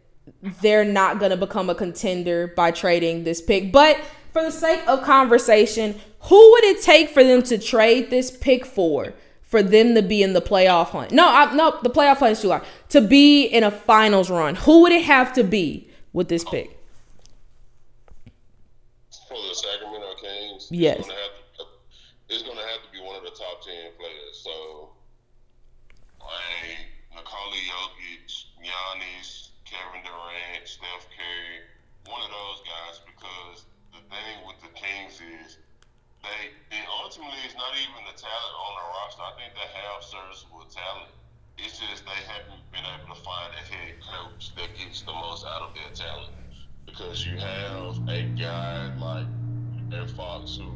they're not going to become a contender by trading this pick. But for the sake of conversation, who would it take for them to trade this pick for? For them to be in the playoff hunt. No, I, no, the playoff hunt is too hard. To be in a finals run, who would it have to be with this pick? For the Sacramento Kings? Yes. It's going to have to be one of the top ten players. So, like, Nikola Jokic, Giannis, Kevin Durant, Steph Curry, one of those guys, because the thing with the Kings is, They, they ultimately, it's not even the talent on the roster. I think they have serviceable talent. It's just they haven't been able to find a head coach that gets the most out of their talent. Because you have a guy like Aaron Fox, who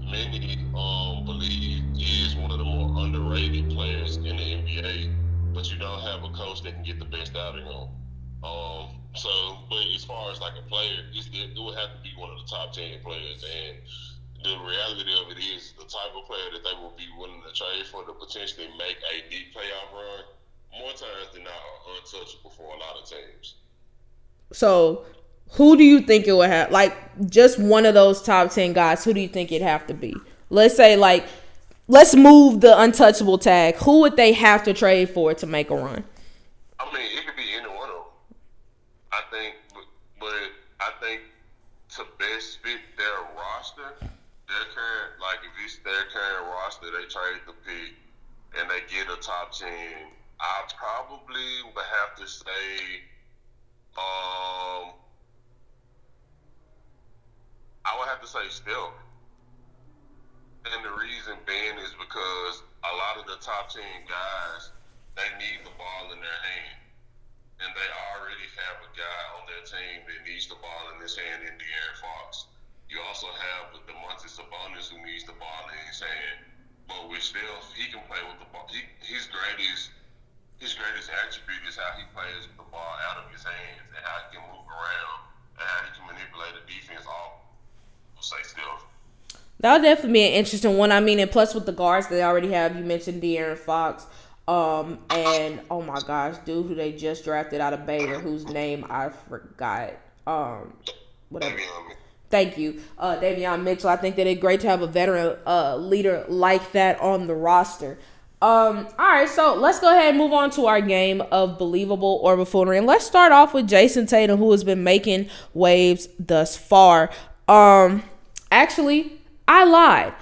many um, believe is one of the more underrated players in the N B A, but you don't have a coach that can get the best out of him. Um, so, but as far as like a player, it's, it, it would have to be one of the top ten players. And the reality of it is the type of player that they will be willing to trade for to potentially make a deep playoff run, more times than not, are untouchable for a lot of teams. So, who do you think it would have? Like, just one of those top ten guys, who do you think it'd have to be? Let's say, like, let's move the untouchable tag. Who would they have to trade for to make a run? I mean, it could be any one of them. I think, but I think to best fit their roster, their current, like if it's their current roster, they trade the pick and they get a top ten. I probably would have to say, um, I would have to say Steph. And the reason being is because a lot of the top ten guys, they need the ball in their hand. And they already have a guy on their team that needs the ball in his hand in De'Aaron Fox. You also have DeMontis Sabonis, who needs the ball in his hand, but with Steph, he can play with the ball. He, his greatest, his greatest attribute is how he plays with the ball out of his hands and how he can move around and how he can manipulate the defense. All we'll say Steph. That'll definitely be an interesting one. I mean, and plus with the guards they already have, you mentioned De'Aaron Fox, um, and oh my gosh, dude, who they just drafted out of Baylor, whose name I forgot. Um, whatever. Thank you, uh, Davion Mitchell. I think that it's great to have a veteran uh, leader like that on the roster. Um, all right, so let's go ahead and move on to our game of believable or buffoonery. And let's start off with Jason Tatum, who has been making waves thus far. Um, actually, I lied.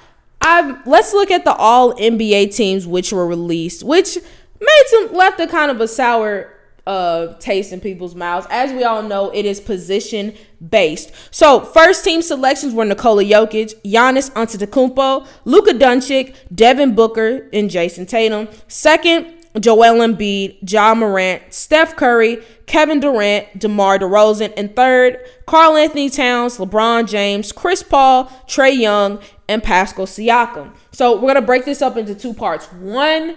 I've, let's look at the all N B A teams which were released, which made some left a kind of a sour Uh, taste in people's mouths. As we all know, it is position based. So first team selections were Nikola Jokic, Giannis Antetokounmpo, Luka Doncic, Devin Booker, and Jason Tatum. Second, Joel Embiid, Ja Morant, Steph Curry, Kevin Durant, DeMar DeRozan. And third, Karl Anthony Towns, LeBron James, Chris Paul, Trae Young, and Pascal Siakam. So we're going to break this up into two parts. One,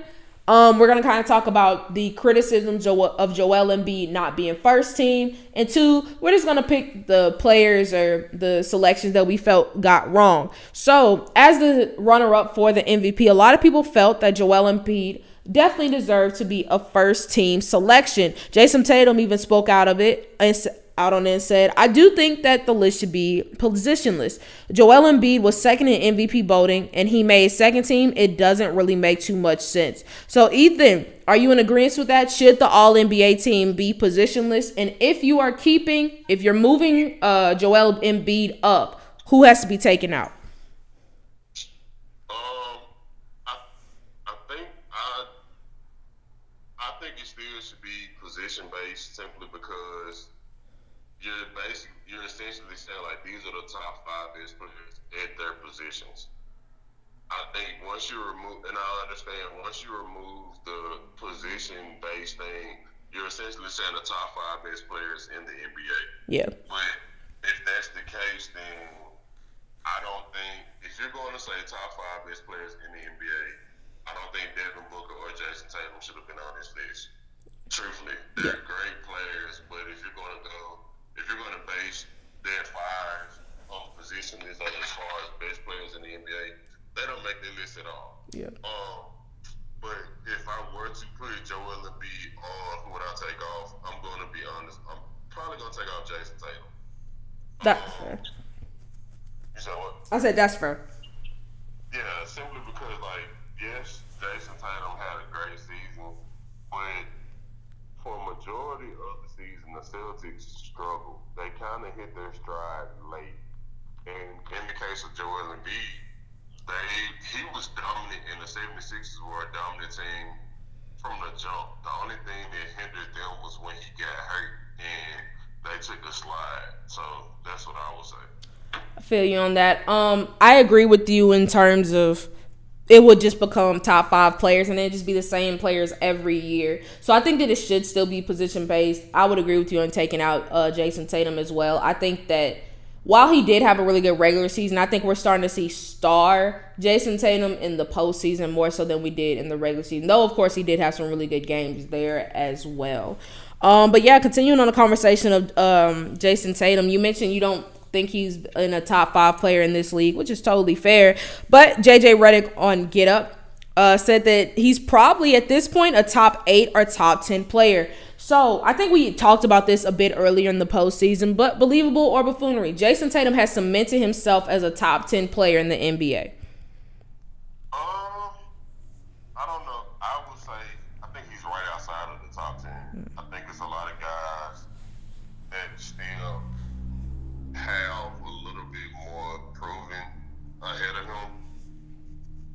Um, we're going to kind of talk about the criticisms of Joel Embiid not being first team. And two, we're just going to pick the players or the selections that we felt got wrong. So as the runner-up for the M V P, a lot of people felt that Joel Embiid definitely deserved to be a first team selection. Jason Tatum even spoke out of it and out on it and said, I do think that the list should be positionless. Joel Embiid was second in M V P voting, and he made second team. It doesn't really make too much sense. So, Ethan, are you in agreement with that? Should the All N B A team be positionless? And if you are keeping, if you're moving uh, Joel Embiid up, who has to be taken out? Um, I, I think I, I think it still should be position based, simply because You're basically, you're essentially saying like these are the top five best players at their positions. I think once you remove, and I understand once you remove the position-based thing, you're essentially saying the top five best players in the N B A. Yeah. But if that's the case, then I don't think if you're going to say top five best players in the N B A, I don't think Devin Booker or Jason Tatum should have been on this list. Truthfully, they're yeah. great players, but if you're going to go. If you're going to base their fives on position as far as best players in the N B A, they don't make the list at all. Yeah. Um, but if I were to put Joel Embiid on, who would I take off? I'm going to be honest. I'm probably going to take off Jason Tatum. That's um, fair. You said what? I said that's fair. Yeah, simply because, like, yes, Jason Tatum had a great season, but for a majority of the season, the Celtics struggled. They kind of hit their stride late. And in the case of Joel Embiid, they he was dominant, and the seventy-sixers were a dominant team from the jump. The only thing that hindered them was when he got hurt, and they took a slide. So that's what I would say. I feel you on that. Um, I agree with you in terms of it would just become top five players, and it'd just be the same players every year. So I think that it should still be position-based. I would agree with you on taking out uh, Jason Tatum as well. I think that while he did have a really good regular season, I think we're starting to see star Jason Tatum in the postseason more so than we did in the regular season. Though, of course, he did have some really good games there as well. Um, but, yeah, continuing on the conversation of um, Jason Tatum, you mentioned you don't think he's in a top five player in this league, which is totally fair. But J J. Redick on Get Up uh, said that he's probably at this point a top eight or top ten player. So I think we talked about this a bit earlier in the postseason, but believable or buffoonery, Jason Tatum has cemented himself as a top ten player in the N B A. Um, I don't know. I would say I think he's right outside of the top ten. I think there's a lot of guys that still have a little bit more proven ahead of him,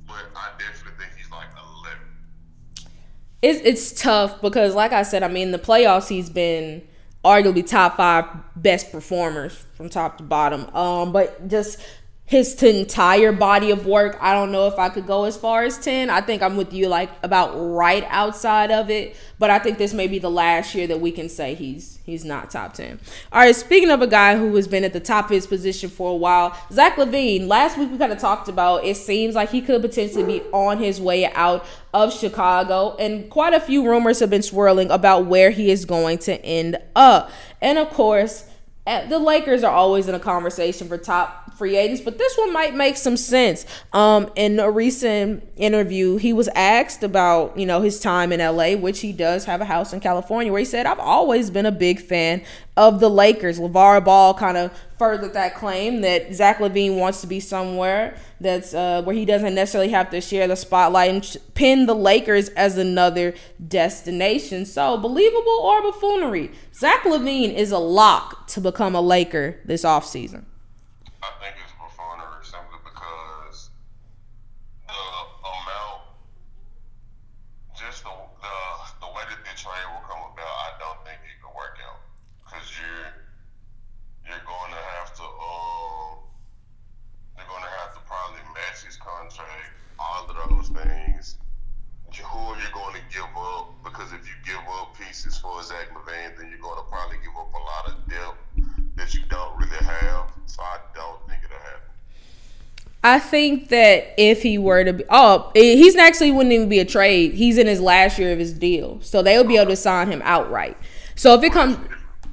but I definitely think he's like eleven. It's, it's tough because, like I said, I mean, the playoffs he's been arguably top five best performers from top to bottom. Um, but just his entire body of work, I don't know if I could go as far as ten. I think I'm with you, like, about right outside of it. But I think this may be the last year that we can say he's he's not top ten. All right, speaking of a guy who has been at the top of his position for a while, Zach LaVine. Last week we kind of talked about it seems like he could potentially be on his way out of Chicago, and quite a few rumors have been swirling about where he is going to end up. And, of course, the Lakers are always in a conversation for top free agents, but this one might make some sense. Um, in a recent interview, he was asked about, you know, his time in L A, which he does have a house in California, where he said, I've always been a big fan of the Lakers. LeVar Ball kind of furthered that claim that Zach LaVine wants to be somewhere that's uh, where he doesn't necessarily have to share the spotlight and pin the Lakers as another destination. So, believable or buffoonery, Zach LaVine is a lock to become a Laker this offseason. I think it's buffoonery simply because the amount, just the, the, the way that the trade will come about, I don't think it can work out. Because you're, you're going to have to, uh, they're going to have to probably match his contract, all of those things. Who are you going to give up? Because if you give up pieces for Zach LaVine, then you're going to probably give up a lot of depth that you don't really have. So I don't think it'll happen. I think that if he were to be up, oh, he's actually wouldn't even be a trade. He's in his last year of his deal, so they would be able to sign him outright. So if it comes,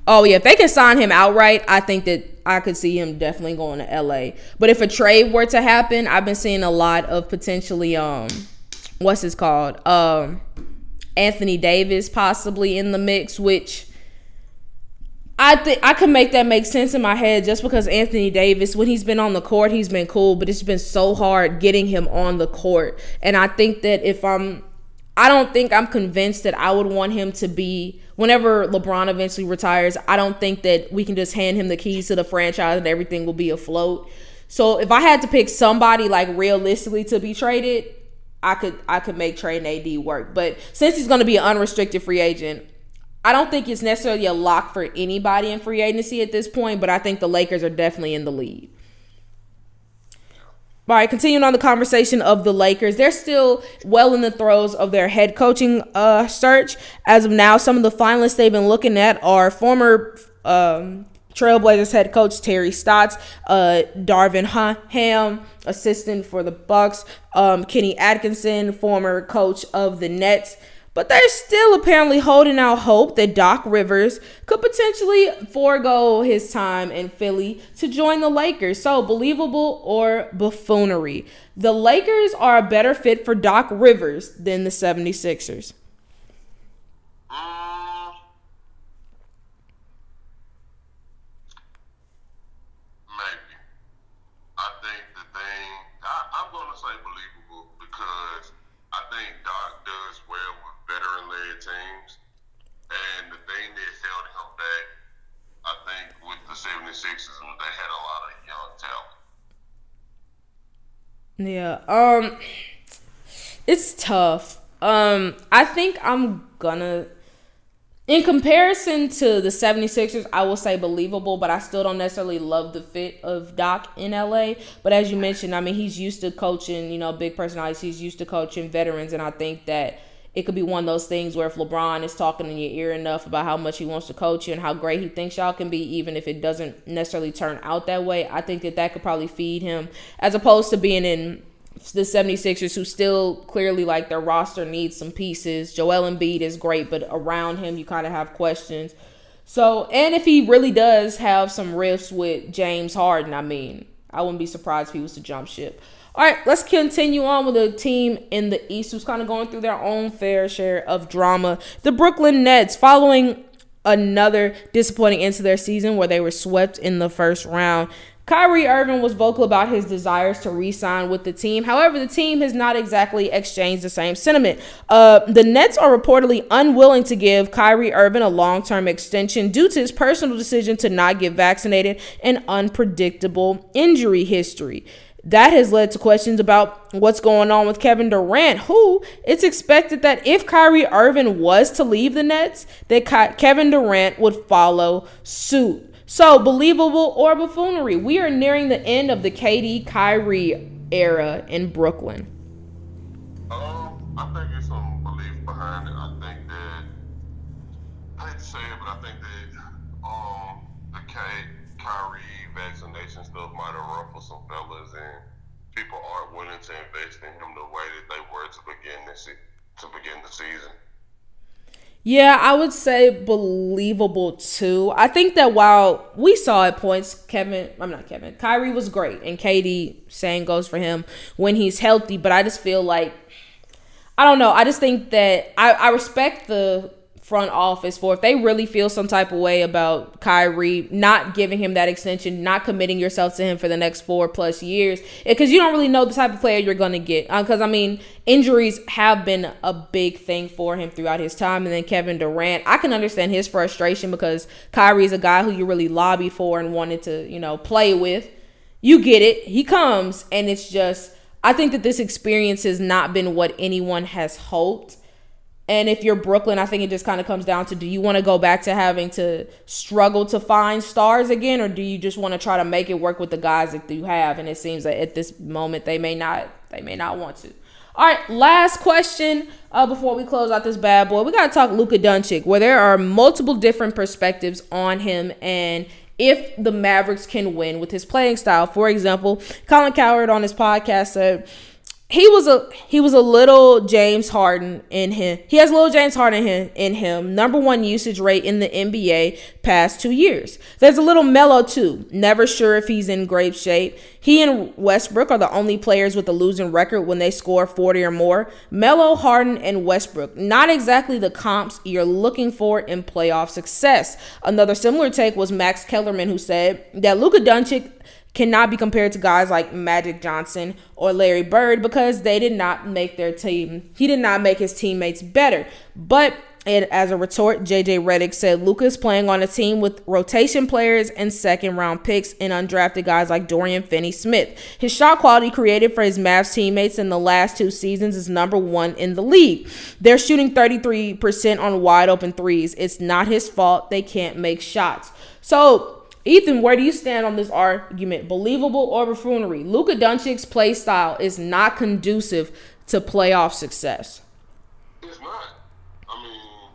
oh yeah, if they can sign him outright, I think that I could see him definitely going to L A. But if a trade were to happen, I've been seeing a lot of potentially um, what's it called, um, Anthony Davis possibly in the mix, which. I think I could make that make sense in my head just because Anthony Davis, when he's been on the court, he's been cool, but it's been so hard getting him on the court. And I think that if I'm, I don't think I'm convinced that I would want him to be, whenever LeBron eventually retires, I don't think that we can just hand him the keys to the franchise and everything will be afloat. So if I had to pick somebody like realistically to be traded, I could, I could make trading A D work. But since he's going to be an unrestricted free agent, I don't think it's necessarily a lock for anybody in free agency at this point, but I think the Lakers are definitely in the lead. All right, continuing on the conversation of the Lakers, they're still well in the throes of their head coaching uh, search. As of now, some of the finalists they've been looking at are former um, Trailblazers head coach Terry Stotts, uh, Darvin Ham, assistant for the Bucks, um, Kenny Atkinson, former coach of the Nets. But they're still apparently holding out hope that Doc Rivers could potentially forego his time in Philly to join the Lakers. So, believable or buffoonery? The Lakers are a better fit for Doc Rivers than the seventy-sixers. Uh, maybe. I think the thing, I, I'm going to say believable because I think Doc does well with veteran-led teams, and the thing that held him back, I think, with the seventy-sixers, they had a lot of young talent. Yeah, um, it's tough. Um, I think I'm gonna, in comparison to the seventy-sixers, I will say believable, but I still don't necessarily love the fit of Doc in L A. But as you mentioned, I mean, he's used to coaching, you know, big personalities. He's used to coaching veterans, and I think that it could be one of those things where if LeBron is talking in your ear enough about how much he wants to coach you and how great he thinks y'all can be, even if it doesn't necessarily turn out that way, I think that that could probably feed him, as opposed to being in the seventy-sixers, who still clearly, like, their roster needs some pieces. Joel Embiid is great, but around him you kind of have questions. So, and if he really does have some rifts with James Harden, I mean, I wouldn't be surprised if he was to jump ship. All right, let's continue on with a team in the East who's kind of going through their own fair share of drama. The Brooklyn Nets, following another disappointing end to their season where they were swept in the first round. Kyrie Irving was vocal about his desires to re-sign with the team. However, the team has not exactly exchanged the same sentiment. Uh, the Nets are reportedly unwilling to give Kyrie Irving a long-term extension due to his personal decision to not get vaccinated and unpredictable injury history. That has led to questions about what's going on with Kevin Durant, who it's expected that if Kyrie Irving was to leave the Nets, that Ky- Kevin Durant would follow suit. So, believable or buffoonery? We are nearing the end of the K D Kyrie era in Brooklyn. Um, I think there's some belief behind it. I think that, I hate to say it, but I think that um, the K- Kyrie vaccination stuff might have ruffled some fellas, and people aren't willing to invest in him the way that they were to begin this to begin the season. Yeah, I would say believable too. I think that while we saw at points, Kevin, I'm not Kevin, Kyrie was great, and K D, same goes for him when he's healthy. But I just feel like, I don't know. I just think that I, I respect the front office for, if they really feel some type of way about Kyrie, not giving him that extension, not committing yourself to him for the next four plus years, because you don't really know the type of player you're going to get. Because, uh, I mean, injuries have been a big thing for him throughout his time. And then Kevin Durant, I can understand his frustration because Kyrie is a guy who you really lobby for and wanted to, you know, play with. You get it. He comes. And it's just, I think that this experience has not been what anyone has hoped. And if you're Brooklyn, I think it just kind of comes down to, do you want to go back to having to struggle to find stars again, or do you just want to try to make it work with the guys that you have? And it seems that at this moment, they may not, they may not want to. All right, last question uh, before we close out this bad boy. We got to talk Luka Doncic, where there are multiple different perspectives on him and if the Mavericks can win with his playing style. For example, Colin Cowherd on his podcast said he was a he was a little James Harden in him. He has a little James Harden in him, in him. Number one usage rate in the N B A past two years. There's a little Melo too. Never sure if he's in great shape. He and Westbrook are the only players with a losing record when they score forty or more. Melo, Harden, and Westbrook. Not exactly the comps you're looking for in playoff success. Another similar take was Max Kellerman, who said that Luka Doncic cannot be compared to guys like Magic Johnson or Larry Bird because they did not make their team. He did not make his teammates better. But and as a retort, J J. Redick said Luka is playing on a team with rotation players and second-round picks and undrafted guys like Dorian Finney-Smith. His shot quality created for his Mavs teammates in the last two seasons is number one in the league. They're shooting thirty-three percent on wide-open threes. It's not his fault they can't make shots. So, Ethan, where do you stand on this argument? Believable or buffoonery? Luka Doncic's play style is not conducive to playoff success. It's not. I mean,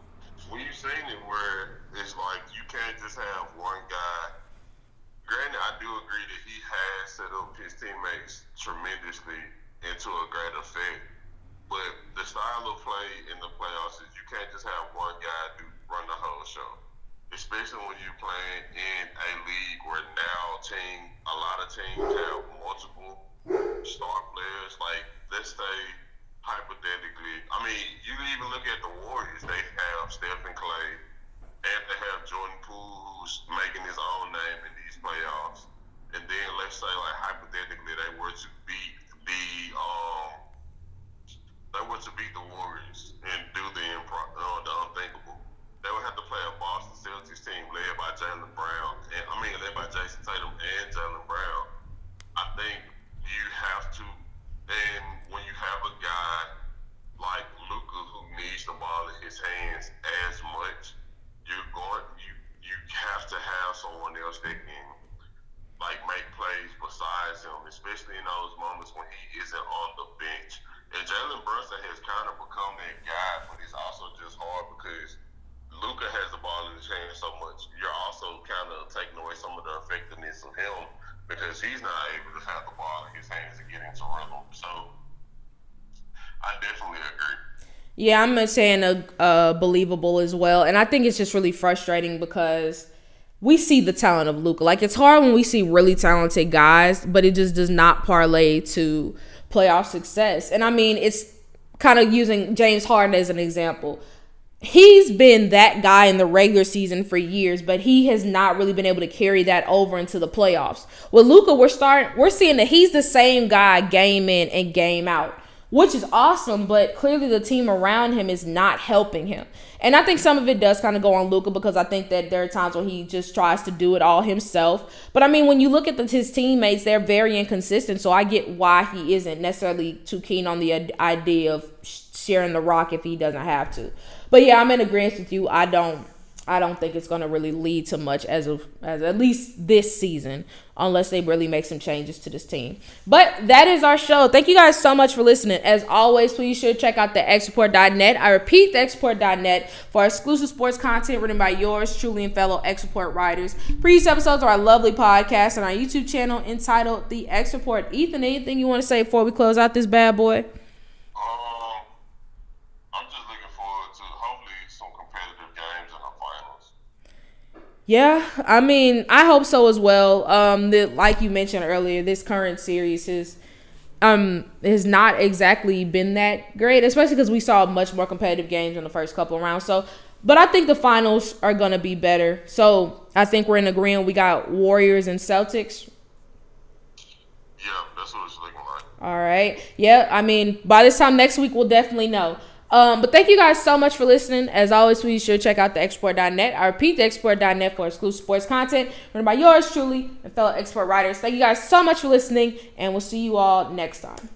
we've seen it where it's like you can't just have one guy. Granted, I do agree that he has set up his teammates tremendously into a great effect, but the style of play in the playoffs is you can't just have one guy do run the whole show. Especially when you're playing in a league where now team, a lot of teams have multiple star players. Like, let's say, hypothetically, I mean, you even look at the Warriors. They have Stephen Clay, and they have Jordan Poole, who's making his own name in these playoffs. And then let's say, like, hypothetically, they were to beat the um, they were to beat the Warriors and do the impro- uh, the unthinkable. They would have to play a Boston Celtics team led by Jaylen Brown, and I mean led by Jason Tatum and Jaylen Brown. I think you have to, and when you have a guy like Luka who needs the ball in his hands as much, you're going, you you have to have someone else that can like make plays besides him, especially in those moments when he isn't on the bench. And Jalen Brunson has kind of become that guy, but it's also just hard because Luka has the ball in his hands so much. You're also kind of taking away some of the effectiveness of him because he's not able to have the ball in his hands and get into rhythm. So I definitely agree. Yeah, I'm saying a, uh, believable as well. And I think it's just really frustrating because we see the talent of Luka. Like, it's hard when we see really talented guys, but it just does not parlay to playoff success. And I mean, it's kind of using James Harden as an example. He's been that guy in the regular season for years, but he has not really been able to carry that over into the playoffs. With Luka, we're starting, we're seeing that he's the same guy game in and game out, which is awesome, but clearly the team around him is not helping him. And I think some of it does kind of go on Luka because I think that there are times where he just tries to do it all himself. But, I mean, when you look at the, his teammates, they're very inconsistent, so I get why he isn't necessarily too keen on the idea of sharing the rock if he doesn't have to. But yeah, I'm in agreement with you. I don't, I don't think it's going to really lead to much as of as at least this season, unless they really make some changes to this team. But that is our show. Thank you guys so much for listening. As always, please should check out the X Report dot net. I repeat, the X Report dot net for exclusive sports content written by yours truly and fellow X Report writers. Previous episodes of our lovely podcast on our YouTube channel entitled The X Report. Ethan, anything you want to say before we close out this bad boy? Yeah, I mean, I hope so as well. Um, the, like you mentioned earlier, this current series has, um, has not exactly been that great, especially because we saw much more competitive games in the first couple of rounds. So, but I think the finals are going to be better. So I think we're in agreement. We got Warriors and Celtics. Yeah, that's what it's looking like. All right. Yeah, I mean, by this time next week, we'll definitely know. Um, but thank you guys so much for listening. As always, please sure check out the X Report dot net. I repeat, the X Report dot net for exclusive sports content written by yours truly and fellow X Report writers. Thank you guys so much for listening, and we'll see you all next time.